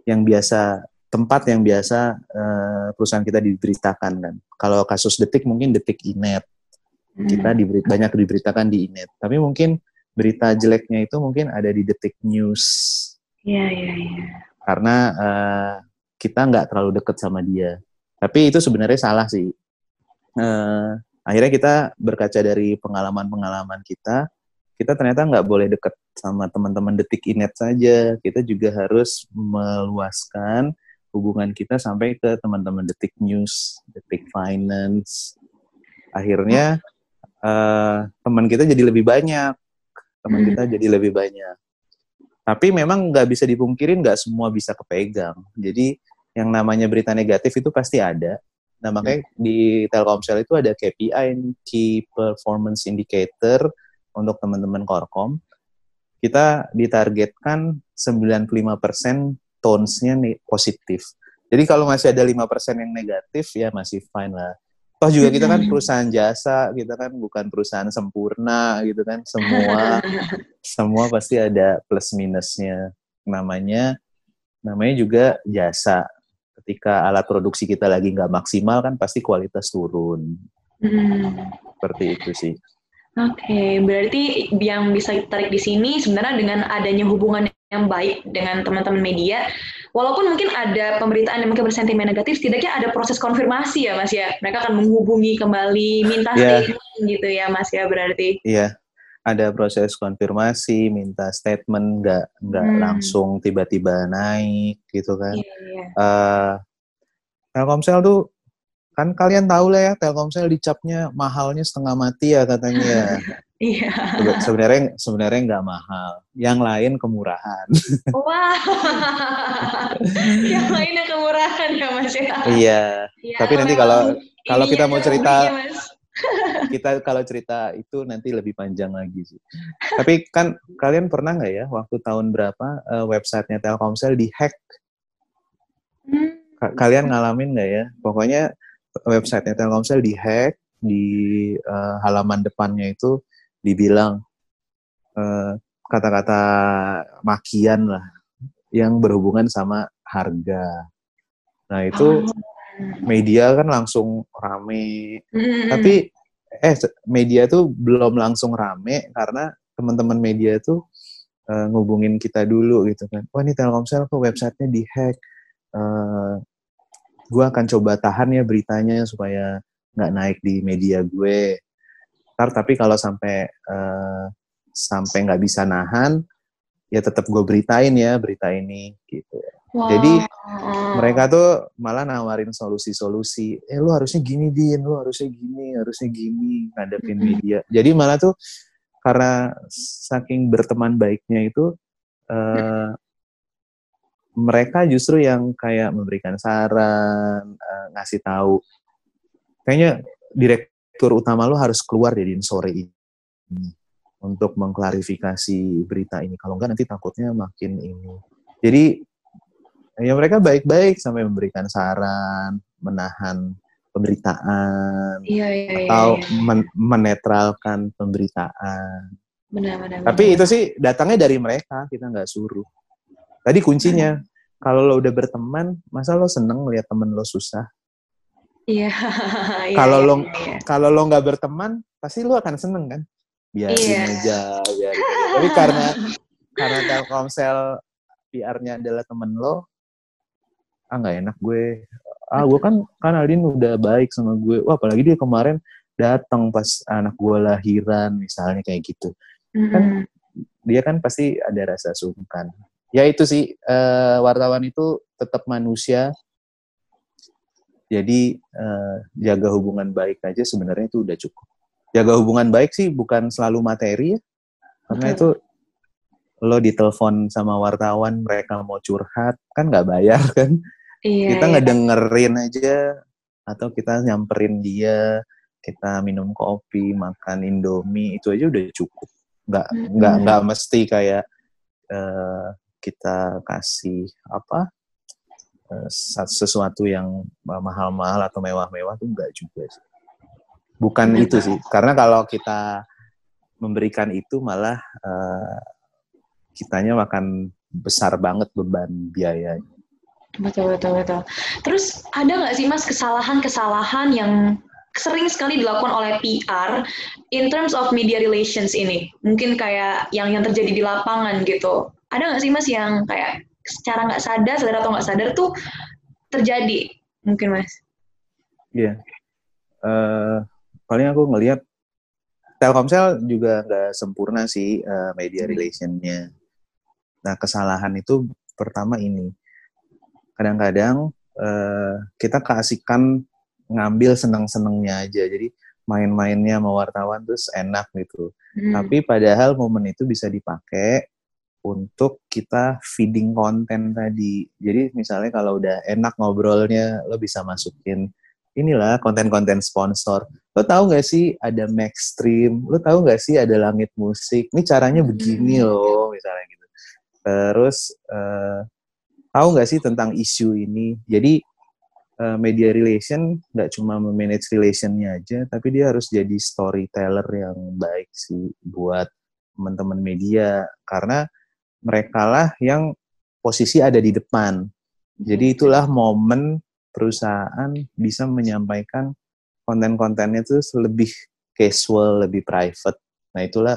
yang biasa, tempat yang biasa uh, perusahaan kita diberitakan kan. Kalau kasus Detik mungkin Detik Inet. Kita diberi, banyak diberitakan di Inet. Tapi mungkin berita jeleknya itu mungkin ada di Detik News. Iya, iya, iya. Karena uh, kita nggak terlalu dekat sama dia. Tapi itu sebenarnya salah sih. Uh, akhirnya kita berkaca dari pengalaman-pengalaman kita, kita ternyata nggak boleh dekat sama teman-teman Detik Inet saja. Kita juga harus meluaskan hubungan kita sampai ke teman-teman Detik News, Detik Finance. Akhirnya uh, teman kita jadi lebih banyak. Teman hmm. kita jadi lebih banyak. Tapi memang nggak bisa dipungkirin, nggak semua bisa kepegang. Jadi yang namanya berita negatif itu pasti ada. Nah makanya hmm. di Telkomsel itu ada K P I, Key Performance Indicator untuk teman-teman Korkom. Kita ditargetkan sembilan puluh lima persen tones-nya positif. Jadi kalau masih ada lima persen yang negatif, ya masih fine lah. Toh juga kita kan perusahaan jasa, kita kan bukan perusahaan sempurna gitu kan. Semua semua pasti ada plus minusnya. Namanya namanya juga jasa. Ketika alat produksi kita lagi nggak maksimal kan pasti kualitas turun. Hmm. Seperti itu sih. Oke, okay, berarti yang bisa ditarik di sini sebenarnya dengan adanya hubungan yang baik dengan teman-teman media, walaupun mungkin ada pemberitaan yang mungkin bersentimen negatif, setidaknya ada proses konfirmasi ya Mas ya. Mereka akan menghubungi kembali, minta yeah. statement gitu ya Mas ya berarti. Iya, yeah. ada proses konfirmasi, minta statement, nggak nggak hmm. langsung tiba-tiba naik gitu kan. Yeah, yeah. Uh, Telkomsel tuh, kan kalian tahu lah ya, Telkomsel dicapnya mahalnya setengah mati ya katanya. Iya. Sebenarnya sebenarnya nggak mahal. Yang lain kemurahan. Wah. Yang lainnya kemurahan ya Mas ya. Iya. Ya, tapi nanti kalau kalau kita mau cerita ya, kita kalau cerita itu nanti lebih panjang lagi sih. Tapi kan kalian pernah nggak ya waktu tahun berapa uh, websitenya Telkomsel di-hack? Hmm. Kalian ngalamin nggak ya? Pokoknya websitenya Telkomsel dihack, di uh, halaman depannya itu dibilang uh, kata-kata makian lah yang berhubungan sama harga. Nah itu media kan langsung rame, mm-hmm. tapi eh media tuh belum langsung rame karena teman-teman media tuh uh, ngubungin kita dulu gitu kan. Wah ini Telkomsel kok websitenya dihack. Uh, gue akan coba tahan ya beritanya supaya nggak naik di media gue. Ntar tapi kalau sampai uh, sampai nggak bisa nahan, ya tetap gue beritain ya berita ini gitu. Wow. Jadi mereka tuh malah nawarin solusi-solusi. Eh lu harusnya gini Din, lu harusnya gini, harusnya gini ngadepin mm-hmm. media. Jadi malah tuh karena saking berteman baiknya itu. Uh, mm-hmm. Mereka justru yang kayak memberikan saran, uh, ngasih tahu. Kayaknya direktur utama lo harus keluar dari sore ini untuk mengklarifikasi berita ini. Kalau enggak nanti takutnya makin ini. Jadi ya mereka baik-baik sampai memberikan saran, menahan pemberitaan, iya, iya, atau iya, iya. Men- menetralkan pemberitaan. Benar-benar. Tapi benar. Itu sih datangnya dari mereka, kita nggak suruh. Tadi kuncinya, kalau lo udah berteman, masa lo seneng lihat temen lo susah? Iya. Yeah, kalau yeah, lo yeah. kalau lo nggak berteman, pasti lo akan seneng kan? Biarin yeah. aja, biarin. Tapi karena karena Telkomsel P R-nya adalah temen lo, ah nggak enak gue. Ah gue kan kan Aldin udah baik sama gue. Wah apalagi dia kemarin datang pas anak gue lahiran, misalnya kayak gitu. Mm-hmm. Kan dia kan pasti ada rasa sungkan. Ya itu sih, uh, wartawan itu tetap manusia, jadi uh, jaga hubungan baik aja sebenarnya itu udah cukup. Jaga hubungan baik sih bukan selalu materi ya, karena okay. itu lo ditelepon sama wartawan, mereka mau curhat, kan nggak bayar kan. Iya, kita iya. ngedengerin aja, atau kita nyamperin dia, kita minum kopi, makan Indomie, itu aja udah cukup. Nggak, mm-hmm. nggak, nggak mesti kayak... Uh, kita kasih apa sesuatu yang mahal-mahal atau mewah-mewah tuh enggak juga sih. Bukan itu sih. Karena kalau kita memberikan itu malah uh, kitanya makan besar banget beban biayanya. Betul, betul, betul. Terus ada nggak sih Mas kesalahan-kesalahan yang sering sekali dilakukan oleh P R in terms of media relations ini? Mungkin kayak yang yang terjadi di lapangan gitu. Ada nggak sih Mas yang kayak secara nggak sadar, sadar atau nggak sadar tuh terjadi mungkin Mas? Iya, yeah. uh, paling aku ngelihat Telkomsel juga nggak sempurna sih uh, media relationnya. Nah kesalahan itu pertama ini, kadang-kadang uh, kita keasikan ngambil seneng-senengnya aja, jadi main-mainnya sama wartawan terus enak gitu. Hmm. Tapi padahal momen itu bisa dipakai untuk kita feeding konten tadi. Jadi misalnya kalau udah enak ngobrolnya, lo bisa masukin inilah konten-konten sponsor. Lo tahu nggak sih ada Maxstream? Lo tahu nggak sih ada Langit Musik? Ini caranya begini loh, misalnya gitu. Terus uh, tahu nggak sih tentang isu ini? Jadi uh, media relation nggak cuma memanage relationnya aja, tapi dia harus jadi storyteller yang baik sih buat teman-teman media karena mereka lah yang posisi ada di depan. Jadi itulah momen perusahaan bisa menyampaikan konten-kontennya itu lebih casual, lebih private. Nah itulah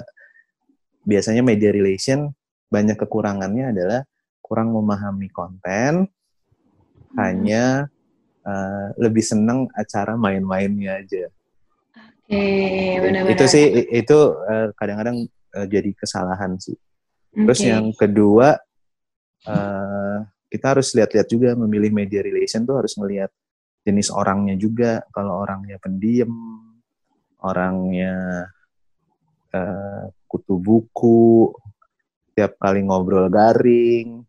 biasanya media relation banyak kekurangannya adalah kurang memahami konten, hmm. hanya uh, lebih seneng acara main-mainnya aja. Eh, benar-benar. Itu sih itu uh, kadang-kadang uh, jadi kesalahan sih. Terus okay. yang kedua, uh, kita harus lihat-lihat juga memilih media relation tuh harus ngelihat jenis orangnya juga. Kalau orangnya pendiam, orangnya uh, kutu buku, tiap kali ngobrol garing,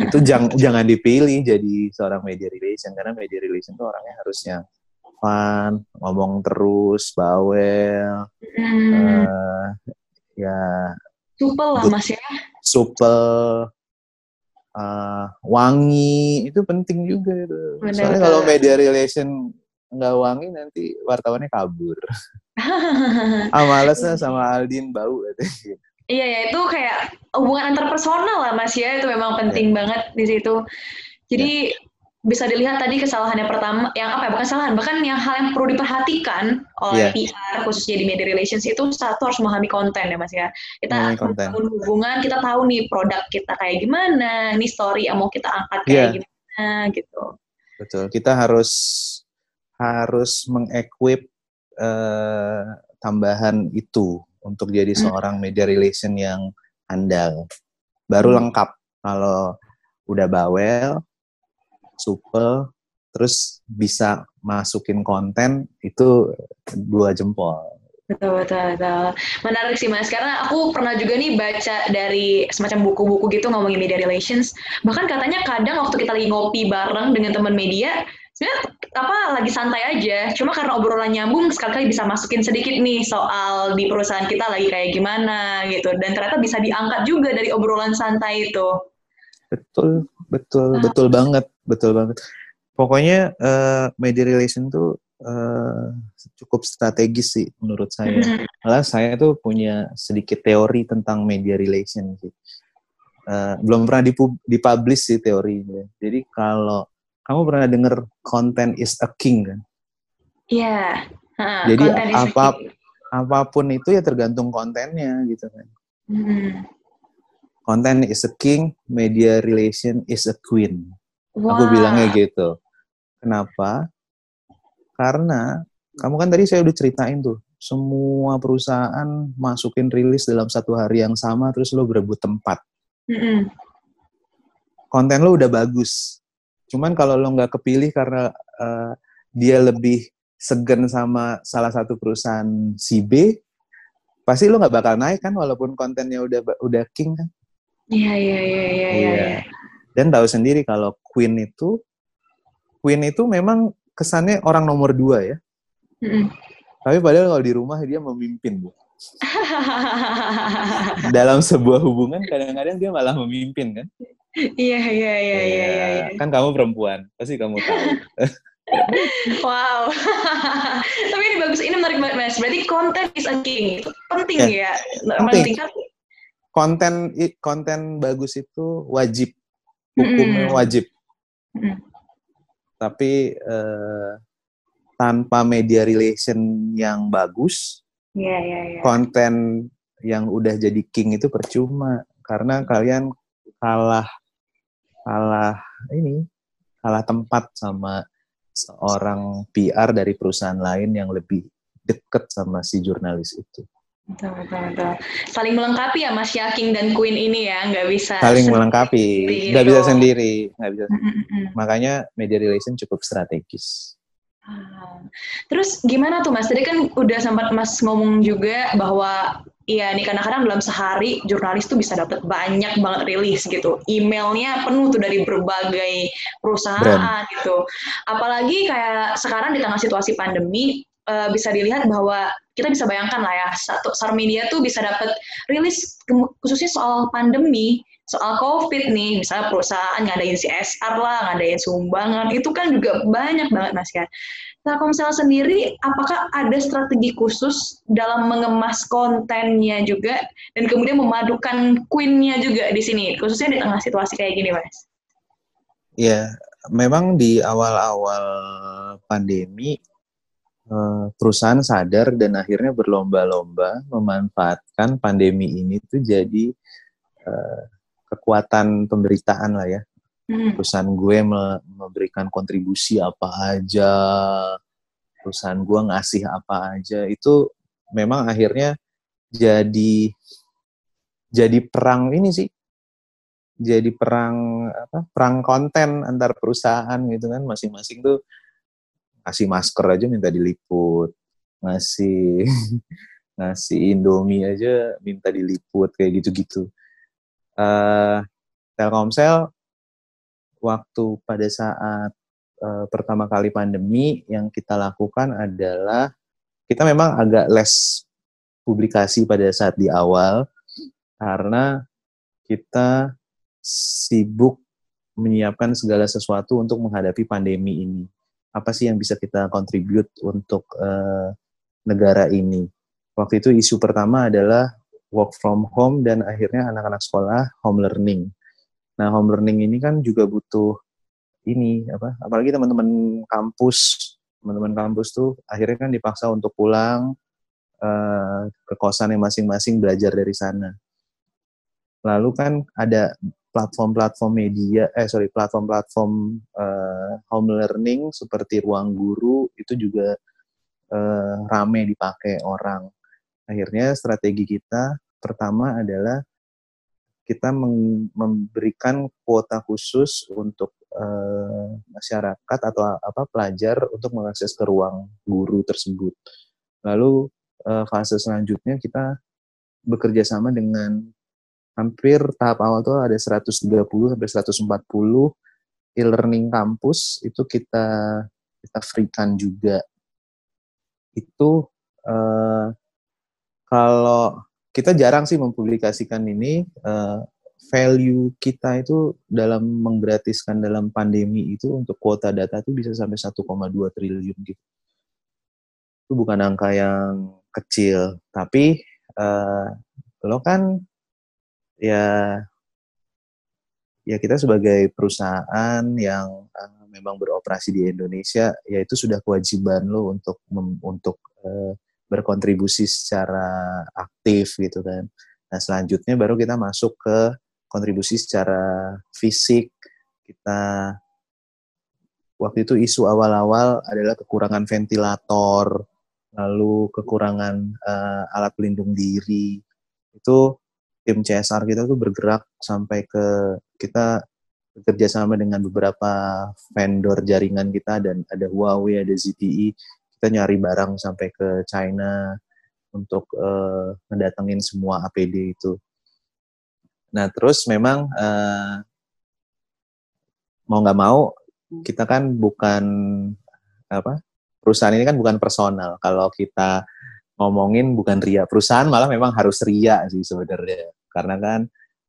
itu jang, jangan dipilih jadi seorang media relation. Karena media relation tuh orangnya harusnya fun, ngomong terus, bawel, hmm. uh, ya... supel lah Mas ya. Supel, uh, wangi, itu penting juga tuh. Bener, soalnya kalau media relation nggak wangi nanti wartawannya kabur. Ah malesnya sama Aldin bau gitu. Iya ya, itu kayak hubungan antarpersonal lah Mas ya, itu memang penting ya. Banget di situ. Jadi ya. Bisa dilihat tadi kesalahannya pertama, yang apa ya, bukan kesalahan, bahkan yang hal yang perlu diperhatikan oleh yeah. P R, khususnya di media relations itu, satu harus memahami konten ya Mas ya. Kita membangun hubungan, kita tahu nih produk kita kayak gimana, nih story yang mau kita angkat kayak yeah. gimana, gitu. Betul, kita harus harus mengequip uh, tambahan itu untuk jadi seorang hmm. media relation yang andal. Baru hmm. lengkap kalau udah bawel, supel, terus bisa masukin konten, itu dua jempol. Betul, betul, betul. Menarik sih Mas, karena aku pernah juga nih baca dari semacam buku-buku gitu ngomongin media relations, bahkan katanya kadang waktu kita lagi ngopi bareng dengan teman media, sebenarnya apa, lagi santai aja, cuma karena obrolan nyambung, sekali-kali bisa masukin sedikit nih soal di perusahaan kita lagi kayak gimana gitu, dan ternyata bisa diangkat juga dari obrolan santai itu. Betul, betul, betul ah. banget, betul banget. Pokoknya uh, media relation tuh uh, cukup strategis sih menurut saya. Malah saya tuh punya sedikit teori tentang media relation sih. Uh, belum pernah dipub- dipublish sih teorinya. Jadi kalau kamu pernah dengar content is a king kan? Iya. Yeah. Uh, Jadi apa apapun itu ya tergantung kontennya gitu kan. Hmm. Content is a king, media relation is a queen. Wow. Aku bilangnya gitu. Kenapa? Karena, kamu kan tadi saya udah ceritain tuh, semua perusahaan masukin rilis dalam satu hari yang sama, terus lo berebut tempat. Mm-mm. Konten lo udah bagus. Cuman kalau lo nggak kepilih karena uh, dia lebih segan sama salah satu perusahaan si B, pasti lo nggak bakal naik kan, walaupun kontennya udah udah king kan. Iya, iya, iya, iya, iya. Ya. Dan tahu sendiri kalau Queen itu, Queen itu memang kesannya orang nomor dua ya. Mm-mm. Tapi padahal kalau di rumah dia memimpin, Bu. Dalam sebuah hubungan kadang-kadang dia malah memimpin kan. Iya, iya, iya, iya, iya. Kan kamu perempuan, pasti kamu tahu. Wow. Tapi ini bagus, ini menarik banget Mas. Berarti konten is a king. Penting ya. ya? Penting. Penting. Konten konten bagus itu wajib, hukumnya wajib. Mm. Tapi eh, tanpa media relation yang bagus, yeah, yeah, yeah. konten yang udah jadi king itu percuma, karena kalian kalah kalah ini kalah tempat sama seorang P R dari perusahaan lain yang lebih dekat sama si jurnalis itu. Betul, betul, betul. Saling melengkapi ya Mas ya, king dan queen ini ya, nggak bisa saling melengkapi, nggak bisa sendiri, nggak bisa. Mm-hmm. Makanya media relation cukup strategis. Hmm. Terus gimana tuh Mas? Tadi kan udah sempat Mas ngomong juga bahwa iya nih kadang-kadang dalam sehari jurnalis tuh bisa dapat banyak banget rilis gitu. Emailnya penuh tuh dari berbagai perusahaan Brand. gitu. Apalagi kayak sekarang di tengah situasi pandemi. Uh, bisa dilihat bahwa kita bisa bayangkan lah ya, satu sar media tuh bisa dapat rilis khususnya soal pandemi, soal COVID nih, misalnya perusahaan ngadain C S R lah, ngadain sumbangan, itu kan juga banyak banget Mas ya. Telkomsel sendiri, apakah ada strategi khusus dalam mengemas kontennya juga, dan kemudian memadukan queen-nya juga di sini, khususnya di tengah situasi kayak gini Mas? Ya, memang di awal-awal pandemi, perusahaan sadar dan akhirnya berlomba-lomba memanfaatkan pandemi ini tuh jadi uh, kekuatan pemberitaan lah ya. Hmm. Perusahaan gue me- memberikan kontribusi apa aja, perusahaan gue ngasih apa aja, itu memang akhirnya jadi jadi perang ini sih, jadi perang apa? Perang konten antar perusahaan gitu kan, masing-masing tuh. Ngasih masker aja minta diliput, ngasih ngasih Indomie aja minta diliput, kayak gitu-gitu. Uh, Telkomsel waktu pada saat uh, pertama kali pandemi yang kita lakukan adalah kita memang agak less publikasi pada saat di awal karena kita sibuk menyiapkan segala sesuatu untuk menghadapi pandemi ini. Apa sih yang bisa kita contribute untuk uh, negara ini? Waktu itu isu pertama adalah work from home dan akhirnya anak-anak sekolah home learning. Nah, home learning ini kan juga butuh ini apa? Apalagi teman-teman kampus, teman-teman kampus tuh akhirnya kan dipaksa untuk pulang uh, ke kosannya masing-masing belajar dari sana. Lalu kan ada platform-platform media, eh sorry, platform-platform uh, home learning seperti ruang guru itu juga uh, rame dipakai orang. Akhirnya strategi kita pertama adalah kita meng- memberikan kuota khusus untuk uh, masyarakat atau apa pelajar untuk mengakses ke ruang guru tersebut. Lalu uh, fase selanjutnya kita bekerja sama dengan hampir tahap awal tuh ada seratus tiga puluh sampai seratus empat puluh e-learning kampus itu kita kita free-kan juga. Itu eh, kalau kita jarang sih mempublikasikan ini, eh, value kita itu dalam menggratiskan dalam pandemi itu untuk kuota data itu bisa sampai satu koma dua triliun gitu. Itu bukan angka yang kecil, tapi eh, lo kan ya, ya kita sebagai perusahaan yang uh, memang beroperasi di Indonesia, ya itu sudah kewajiban lo untuk mem, untuk uh, berkontribusi secara aktif gitu kan. Nah selanjutnya baru kita masuk ke kontribusi secara fisik. Kita waktu itu isu awal-awal adalah kekurangan ventilator, lalu kekurangan uh, alat pelindung diri itu. Tim C S R kita tuh bergerak sampai ke kita bekerja sama dengan beberapa vendor jaringan kita dan ada Huawei, ada Z T E. Kita nyari barang sampai ke China untuk uh, mendatangin semua A P D itu. Nah terus memang uh, mau nggak mau kita kan bukan apa perusahaan ini kan bukan personal. Kalau kita ngomongin bukan ria perusahaan, malah memang harus ria sih sebenarnya karena kan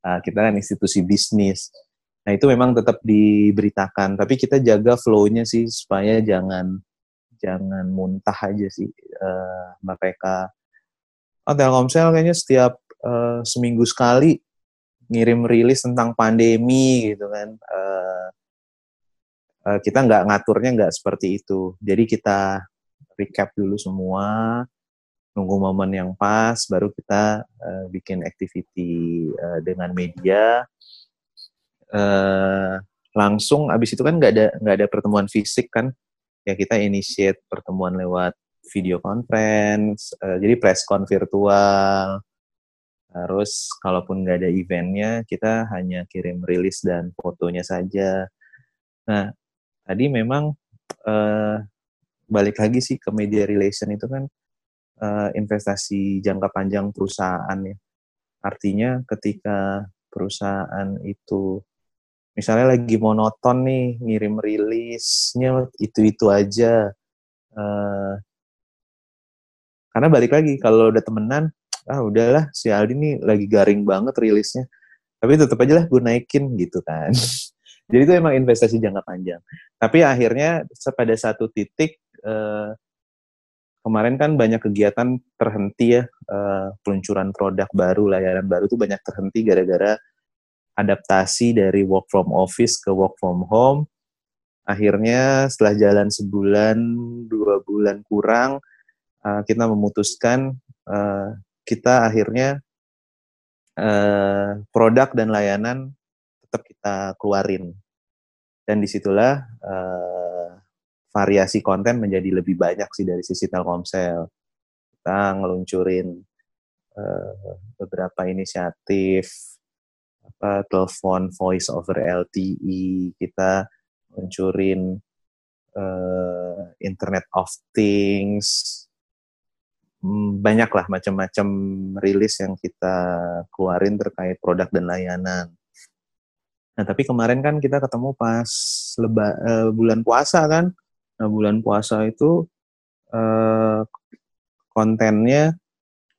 uh, kita kan institusi bisnis. Nah itu memang tetap diberitakan, tapi kita jaga flow-nya sih supaya jangan jangan muntah aja sih. Uh, mereka oh Telkomsel kayaknya setiap uh, seminggu sekali ngirim rilis tentang pandemi gitu kan. Uh, uh, kita nggak ngaturnya nggak seperti itu, jadi kita recap dulu semua. Nunggu momen yang pas, baru kita uh, bikin activity uh, dengan media. Uh, langsung abis itu kan nggak ada nggak ada pertemuan fisik kan, ya kita initiate pertemuan lewat video conference, uh, jadi press con virtual. Terus kalaupun nggak ada eventnya, kita hanya kirim rilis dan fotonya saja. Nah, tadi memang uh, balik lagi sih ke media relation itu kan. Uh, investasi jangka panjang perusahaan ya. Artinya ketika perusahaan itu misalnya lagi monoton nih ngirim rilisnya itu-itu aja. Uh, karena balik lagi kalau udah temenan, ah udahlah si Aldi nih lagi garing banget rilisnya. Tapi tetap aja lah gue naikin gitu kan. Jadi itu emang investasi jangka panjang. Tapi akhirnya pada satu titik uh, kemarin kan banyak kegiatan terhenti ya, uh, peluncuran produk baru, layanan baru tuh banyak terhenti gara-gara adaptasi dari work from office ke work from home. Akhirnya setelah jalan sebulan, dua bulan kurang, uh, kita memutuskan uh, kita akhirnya uh, produk dan layanan tetap kita keluarin. Dan disitulah uh, variasi konten menjadi lebih banyak sih dari sisi Telkomsel. Kita ngeluncurin uh, beberapa inisiatif, apa, telepon voice over L T E, kita luncurin uh, Internet of Things, banyak lah macam-macam rilis yang kita keluarin terkait produk dan layanan. Nah tapi kemarin kan kita ketemu pas leba, uh, bulan puasa kan. Nah, bulan puasa itu eh, kontennya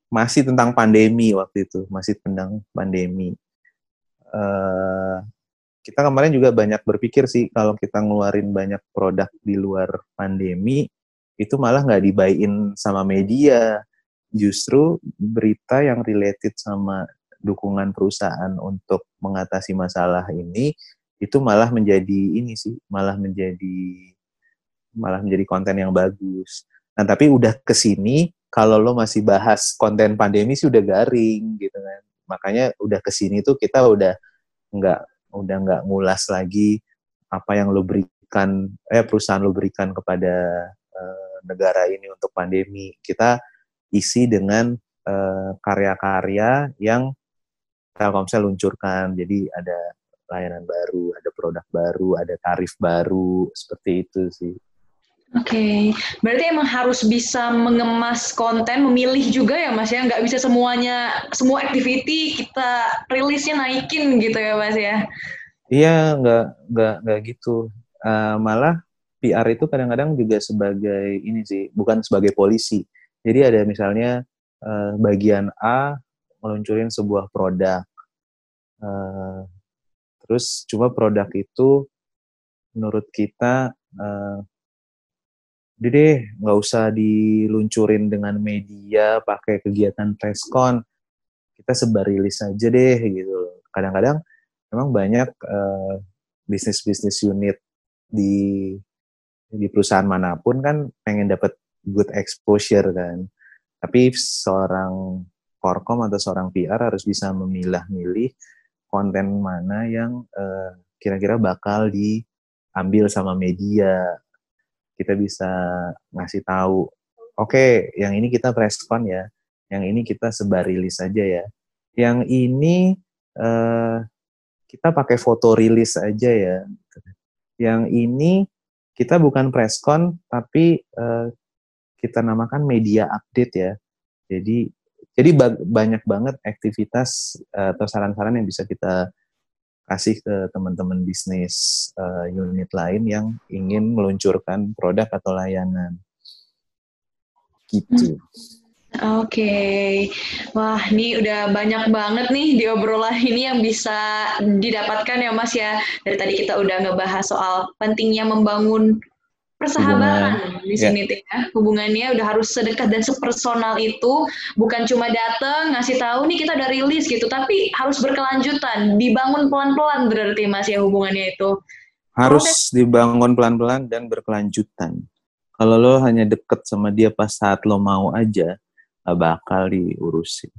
masih tentang pandemi waktu itu, masih tentang pandemi. Eh, kita kemarin juga banyak berpikir sih, kalau kita ngeluarin banyak produk di luar pandemi, itu malah nggak dibuy-in sama media. Justru berita yang related sama dukungan perusahaan untuk mengatasi masalah ini, itu malah menjadi ini sih, malah menjadi malah menjadi konten yang bagus. Nah, tapi udah kesini, kalau lo masih bahas konten pandemi sih udah garing, gitu kan. Makanya udah kesini tuh kita udah nggak udah nggak ngulas lagi apa yang lo berikan, eh perusahaan lo berikan kepada eh, negara ini untuk pandemi. Kita isi dengan eh, karya-karya yang Telkomsel luncurkan. Jadi ada layanan baru, ada produk baru, ada tarif baru, seperti itu sih. Oke, okay. Berarti emang harus bisa mengemas konten, memilih juga ya Mas ya, nggak bisa semuanya, semua activity kita rilisnya naikin gitu ya Mas ya? Iya, nggak nggak nggak gitu. Uh, malah P R itu kadang-kadang juga sebagai ini sih, bukan sebagai polisi. Jadi ada misalnya uh, bagian A meluncurin sebuah produk, uh, terus cuma produk itu menurut kita uh, udah deh, nggak usah diluncurin dengan media, pakai kegiatan preskon, kita sebar rilis aja deh gitu. Kadang-kadang memang banyak uh, bisnis-bisnis unit di di perusahaan manapun kan pengen dapat good exposure kan. Tapi seorang korkom atau seorang P R harus bisa memilah-milih konten mana yang uh, kira-kira bakal diambil sama media. Kita bisa ngasih tahu, oke, okay, yang ini kita preskon ya, yang ini kita sebar rilis aja ya, yang ini uh, kita pakai foto rilis aja ya, yang ini kita bukan preskon tapi uh, kita namakan media update ya. Jadi jadi ba- banyak banget aktivitas uh, atau saran-saran yang bisa kita kasih ke teman-teman bisnis uh, unit lain yang ingin meluncurkan produk atau layanan. Gitu. Oke. Okay. Wah, ini udah banyak banget nih di obrolan ini yang bisa didapatkan ya Mas ya. Dari tadi kita udah ngebahas soal pentingnya membangun persahabatan hubungan, di sini ya. Ya. Hubungannya udah harus sedekat dan sepersonal itu, bukan cuma datang ngasih tahu nih kita udah rilis gitu, tapi harus berkelanjutan, dibangun pelan-pelan berarti Mas ya hubungannya itu. Harus oh, dibangun pelan-pelan dan berkelanjutan. Kalau lo hanya deket sama dia pas saat lo mau aja, gak bakal diurusin.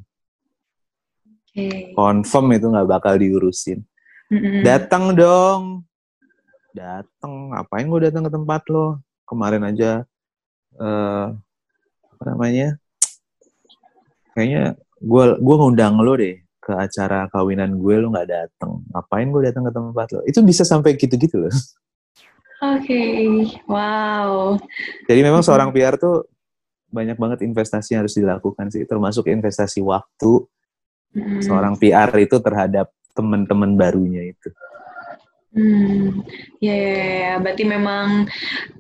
Okay. Confirm itu gak bakal diurusin. Mm-hmm. Datang dong. Dateng, ngapain gue datang ke tempat lo? Kemarin aja, uh, apa namanya? Kayaknya gue gue ngundang lo deh ke acara kawinan gue, lo nggak datang. Ngapain gue datang ke tempat lo? Itu bisa sampai gitu-gitu loh. Oke, okay. Wow. Jadi memang seorang P R tuh banyak banget investasi yang harus dilakukan sih, termasuk investasi waktu hmm. seorang P R itu terhadap teman-teman barunya itu. Hmm, ya, ya, ya, berarti memang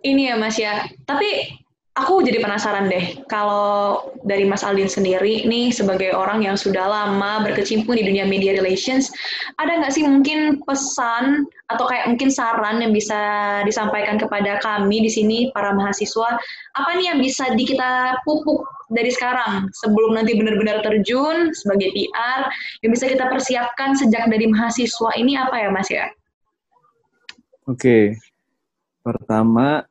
ini ya Mas ya. Tapi aku jadi penasaran deh, kalau dari Mas Aldin sendiri nih sebagai orang yang sudah lama berkecimpung di dunia media relations, ada nggak sih mungkin pesan atau kayak mungkin saran yang bisa disampaikan kepada kami di sini para mahasiswa? Apa nih yang bisa di kita pupuk dari sekarang sebelum nanti benar-benar terjun sebagai P R yang bisa kita persiapkan sejak dari mahasiswa ini apa ya Mas ya? Oke, okay. Pertama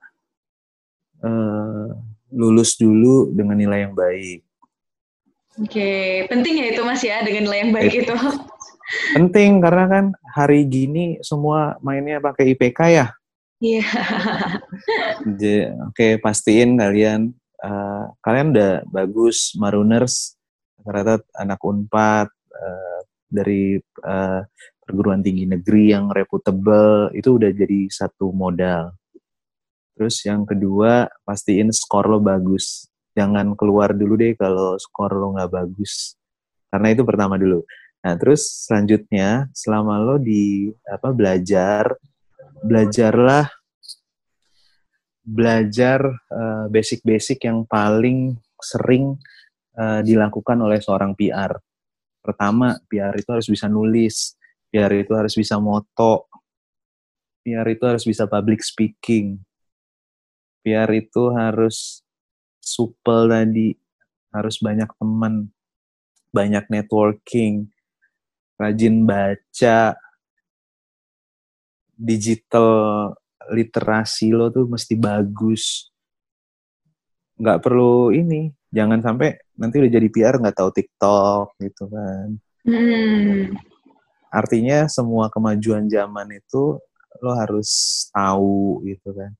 uh, lulus dulu dengan nilai yang baik. Oke, okay. Penting ya itu Mas ya dengan nilai yang baik It, itu. Penting karena kan hari gini semua mainnya pakai I P K ya. Iya. Yeah. Oke, okay, pastiin kalian uh, kalian udah bagus, Marooners, rata-rata anak Unpad uh, dari uh, perguruan tinggi negeri yang reputable, itu udah jadi satu modal. Terus yang kedua, pastiin skor lo bagus. Jangan keluar dulu deh kalau skor lo nggak bagus. Karena itu pertama dulu. Nah, terus selanjutnya, selama lo di apa belajar, belajarlah belajar uh, basic-basic yang paling sering uh, dilakukan oleh seorang P R. Pertama, P R itu harus bisa nulis. P R itu harus bisa moto, P R itu harus bisa public speaking. P R itu harus supel tadi, harus banyak teman, banyak networking, rajin baca, digital literasi lo tuh mesti bagus. Nggak perlu ini, jangan sampai nanti udah jadi P R nggak tahu TikTok gitu kan. Hmm. Artinya semua kemajuan zaman itu lo harus tahu gitu kan.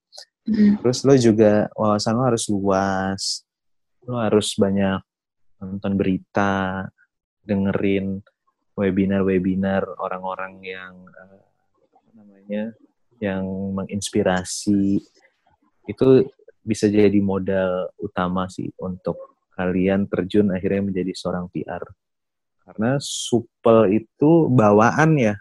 Terus lo juga wawasan lo harus luas, lo harus banyak nonton berita, dengerin webinar-webinar orang-orang yang uh, apa namanya, yang menginspirasi. Itu bisa jadi modal utama sih untuk kalian terjun akhirnya menjadi seorang P R. Karena supel itu bawaan ya.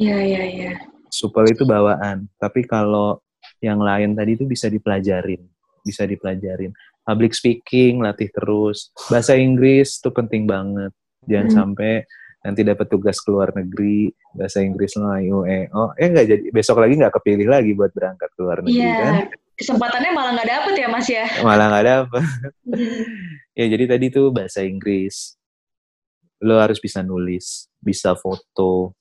Iya, iya, iya. Supel itu bawaan, tapi kalau yang lain tadi itu bisa dipelajarin, bisa dipelajarin. Public speaking, latih terus. Bahasa Inggris itu penting banget. Jangan hmm. sampai nanti dapat tugas ke luar negeri, bahasa Inggris lo I U E O, eh nggak jadi, besok lagi nggak kepilih lagi buat berangkat ke luar negeri yeah. kan? Kesempatannya malah nggak dapet ya Mas ya? Malah nggak dapet. hmm. Ya jadi tadi tuh bahasa Inggris, lo harus bisa nulis, bisa foto.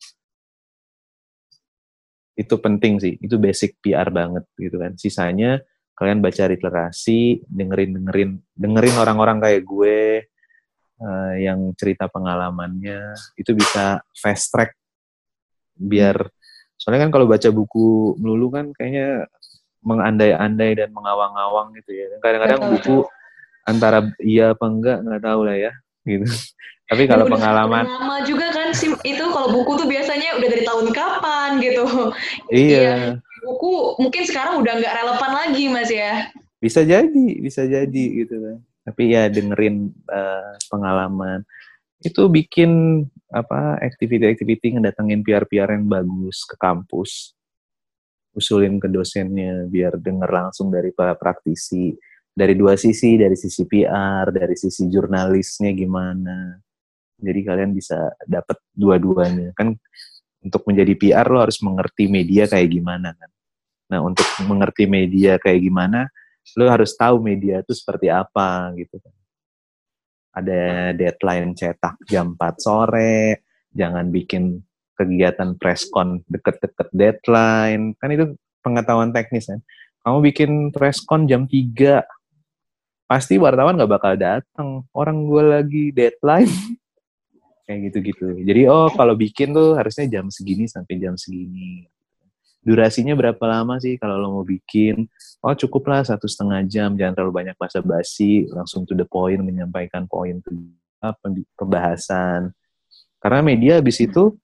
Itu penting sih, itu basic P R banget gitu kan. Sisanya kalian baca literasi, dengerin-dengerin, dengerin orang-orang kayak gue uh, yang cerita pengalamannya, itu bisa fast track biar, soalnya kan kalau baca buku melulu kan kayaknya mengandai-andai dan mengawang-awang gitu ya. Kadang-kadang betul, buku betul. Antara iya apa enggak, nggak tahu lah ya gitu. Tapi kalau pengalaman lama juga kan itu kalau buku tuh biasanya udah dari tahun kapan gitu. Iya. Ya, buku mungkin sekarang udah nggak relevan lagi Mas ya. Bisa jadi, bisa jadi gitu kan. Tapi ya dengerin uh, pengalaman itu bikin apa activity-activity ngedatengin P R-P R yang bagus ke kampus. Usulin ke dosennya biar denger langsung dari para praktisi, dari dua sisi, dari sisi P R, dari sisi jurnalisnya gimana. Jadi kalian bisa dapat dua-duanya. Kan untuk menjadi P R lo harus mengerti media kayak gimana kan. Nah, untuk mengerti media kayak gimana, lo harus tahu media itu seperti apa gitu kan. Ada deadline cetak jam empat sore, jangan bikin kegiatan preskon deket-deket deadline. Kan itu pengetahuan teknis kan. Kamu bikin preskon jam tiga, pasti wartawan gak bakal datang. Orang gue lagi deadline. Kayak gitu-gitu. Jadi, oh kalau bikin tuh harusnya jam segini sampai jam segini. Durasinya berapa lama sih kalau lo mau bikin? Oh cukuplah satu setengah jam, jangan terlalu banyak basa-basi, langsung to the point, menyampaikan poin pembahasan. Karena media habis itu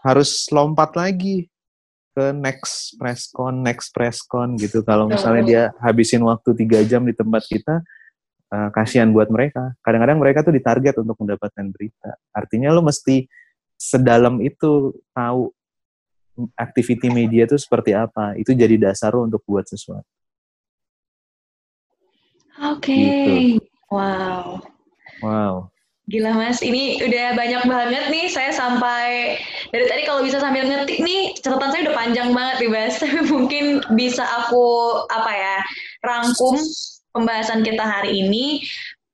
harus lompat lagi ke next preskon, next preskon gitu. Kalau misalnya dia habisin waktu tiga jam di tempat kita, Uh, kasihan buat mereka. Kadang-kadang mereka tuh ditarget untuk mendapatkan berita. Artinya lo mesti sedalam itu tahu activity media itu seperti apa. Itu jadi dasar lo untuk buat sesuatu. Oke. Okay. Gitu. Wow. Wow. Gila Mas, ini udah banyak banget nih. Saya sampai dari tadi kalau bisa sambil ngetik nih, catatan saya udah panjang banget nih Mas. Tapi mungkin bisa aku apa ya rangkum. Pembahasan kita hari ini,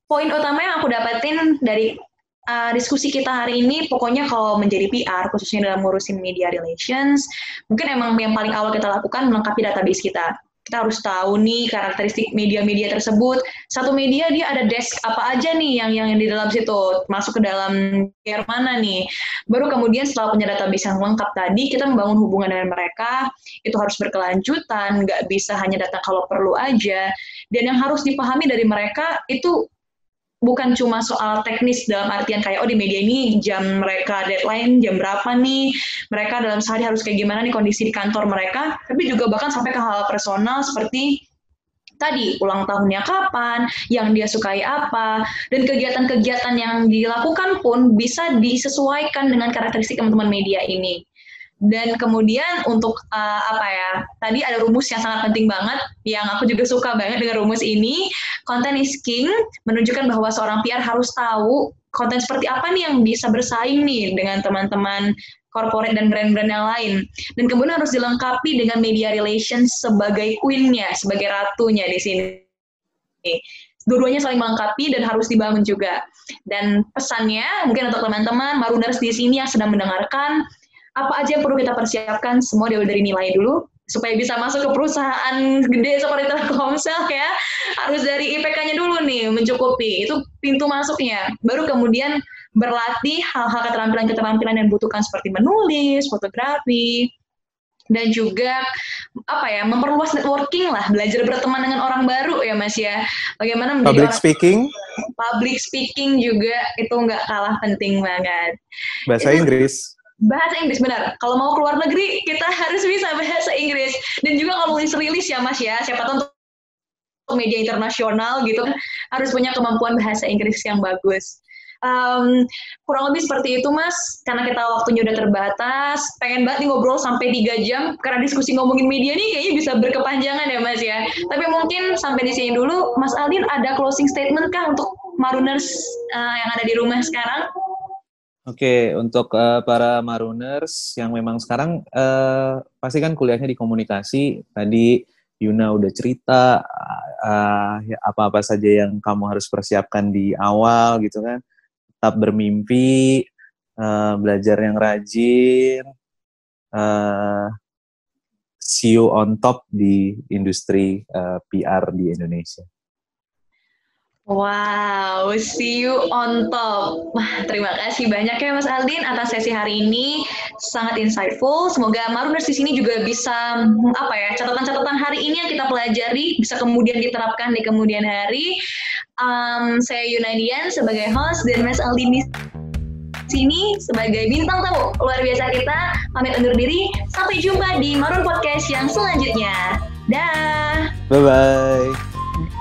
poin utama yang aku dapetin dari uh, diskusi kita hari ini, pokoknya kalau menjadi P R, khususnya dalam ngurusin media relations, mungkin emang yang paling awal kita lakukan melengkapi database kita. Kita harus tahu nih karakteristik media-media tersebut. Satu media dia ada desk apa aja nih yang yang di dalam situ, masuk ke dalam P R mana nih. Baru kemudian setelah punya database yang lengkap tadi, kita membangun hubungan dengan mereka, itu harus berkelanjutan, nggak bisa hanya datang kalau perlu aja. Dan yang harus dipahami dari mereka itu bukan cuma soal teknis dalam artian kayak, oh di media ini jam mereka deadline, jam berapa nih, mereka dalam sehari harus kayak gimana nih kondisi di kantor mereka, tapi juga bahkan sampai ke hal personal seperti tadi, ulang tahunnya kapan, yang dia sukai apa, dan kegiatan-kegiatan yang dilakukan pun bisa disesuaikan dengan karakteristik teman-teman media ini. Dan kemudian untuk uh, apa ya, tadi ada rumus yang sangat penting banget, yang aku juga suka banget dengan rumus ini, content is king, menunjukkan bahwa seorang P R harus tahu konten seperti apa nih yang bisa bersaing nih dengan teman-teman corporate dan brand-brand yang lain. Dan kemudian harus dilengkapi dengan media relations sebagai queen-nya, sebagai ratunya di sini. Dua-duanya saling melengkapi dan harus dibangun juga. Dan pesannya mungkin untuk teman-teman Marooners di sini yang sedang mendengarkan, apa aja yang perlu kita persiapkan, semua dari nilai dulu, supaya bisa masuk ke perusahaan gede seperti Telkomsel ya, harus dari I P K-nya dulu nih, mencukupi, itu pintu masuknya. Baru kemudian berlatih hal-hal keterampilan-keterampilan yang dibutuhkan seperti menulis, fotografi, dan juga apa ya, memperluas networking lah, belajar berteman dengan orang baru ya Mas ya, bagaimana menjadi public orang speaking baru. Public speaking juga itu nggak kalah penting banget. Bahasa itu, Inggris bahasa Inggris benar, kalau mau keluar negeri kita harus bisa bahasa Inggris, dan juga kalau rilis-rilis ya Mas ya, siapa tahu untuk media internasional gitu kan harus punya kemampuan bahasa Inggris yang bagus. Um, kurang lebih seperti itu Mas, karena kita waktunya udah terbatas. Pengen banget nih ngobrol sampai tiga jam, karena diskusi ngomongin media nih kayaknya bisa berkepanjangan ya Mas ya. Tapi mungkin sampai di sini dulu. Mas Aldin, ada closing statement kah untuk Marooners uh, yang ada di rumah sekarang? Oke, okay, untuk uh, para Marooners yang memang sekarang uh, pasti kan kuliahnya di komunikasi. Tadi Yuna udah cerita uh, ya, apa-apa saja yang kamu harus persiapkan di awal gitu kan. Tetap bermimpi, uh, belajar yang rajin, uh, see you on top di industri uh, P R di Indonesia. Wow, see you on top. Wah, terima kasih banyak ya Mas Aldin atas sesi hari ini, sangat insightful. Semoga Marooners di sini juga bisa apa ya, catatan-catatan hari ini yang kita pelajari bisa kemudian diterapkan di kemudian hari. Um, saya Yunadian sebagai host dan Mas Aldin di sini sebagai bintang tamu luar biasa kita. Pamit undur diri. Sampai jumpa di Maroon Podcast yang selanjutnya. Dah. Bye bye.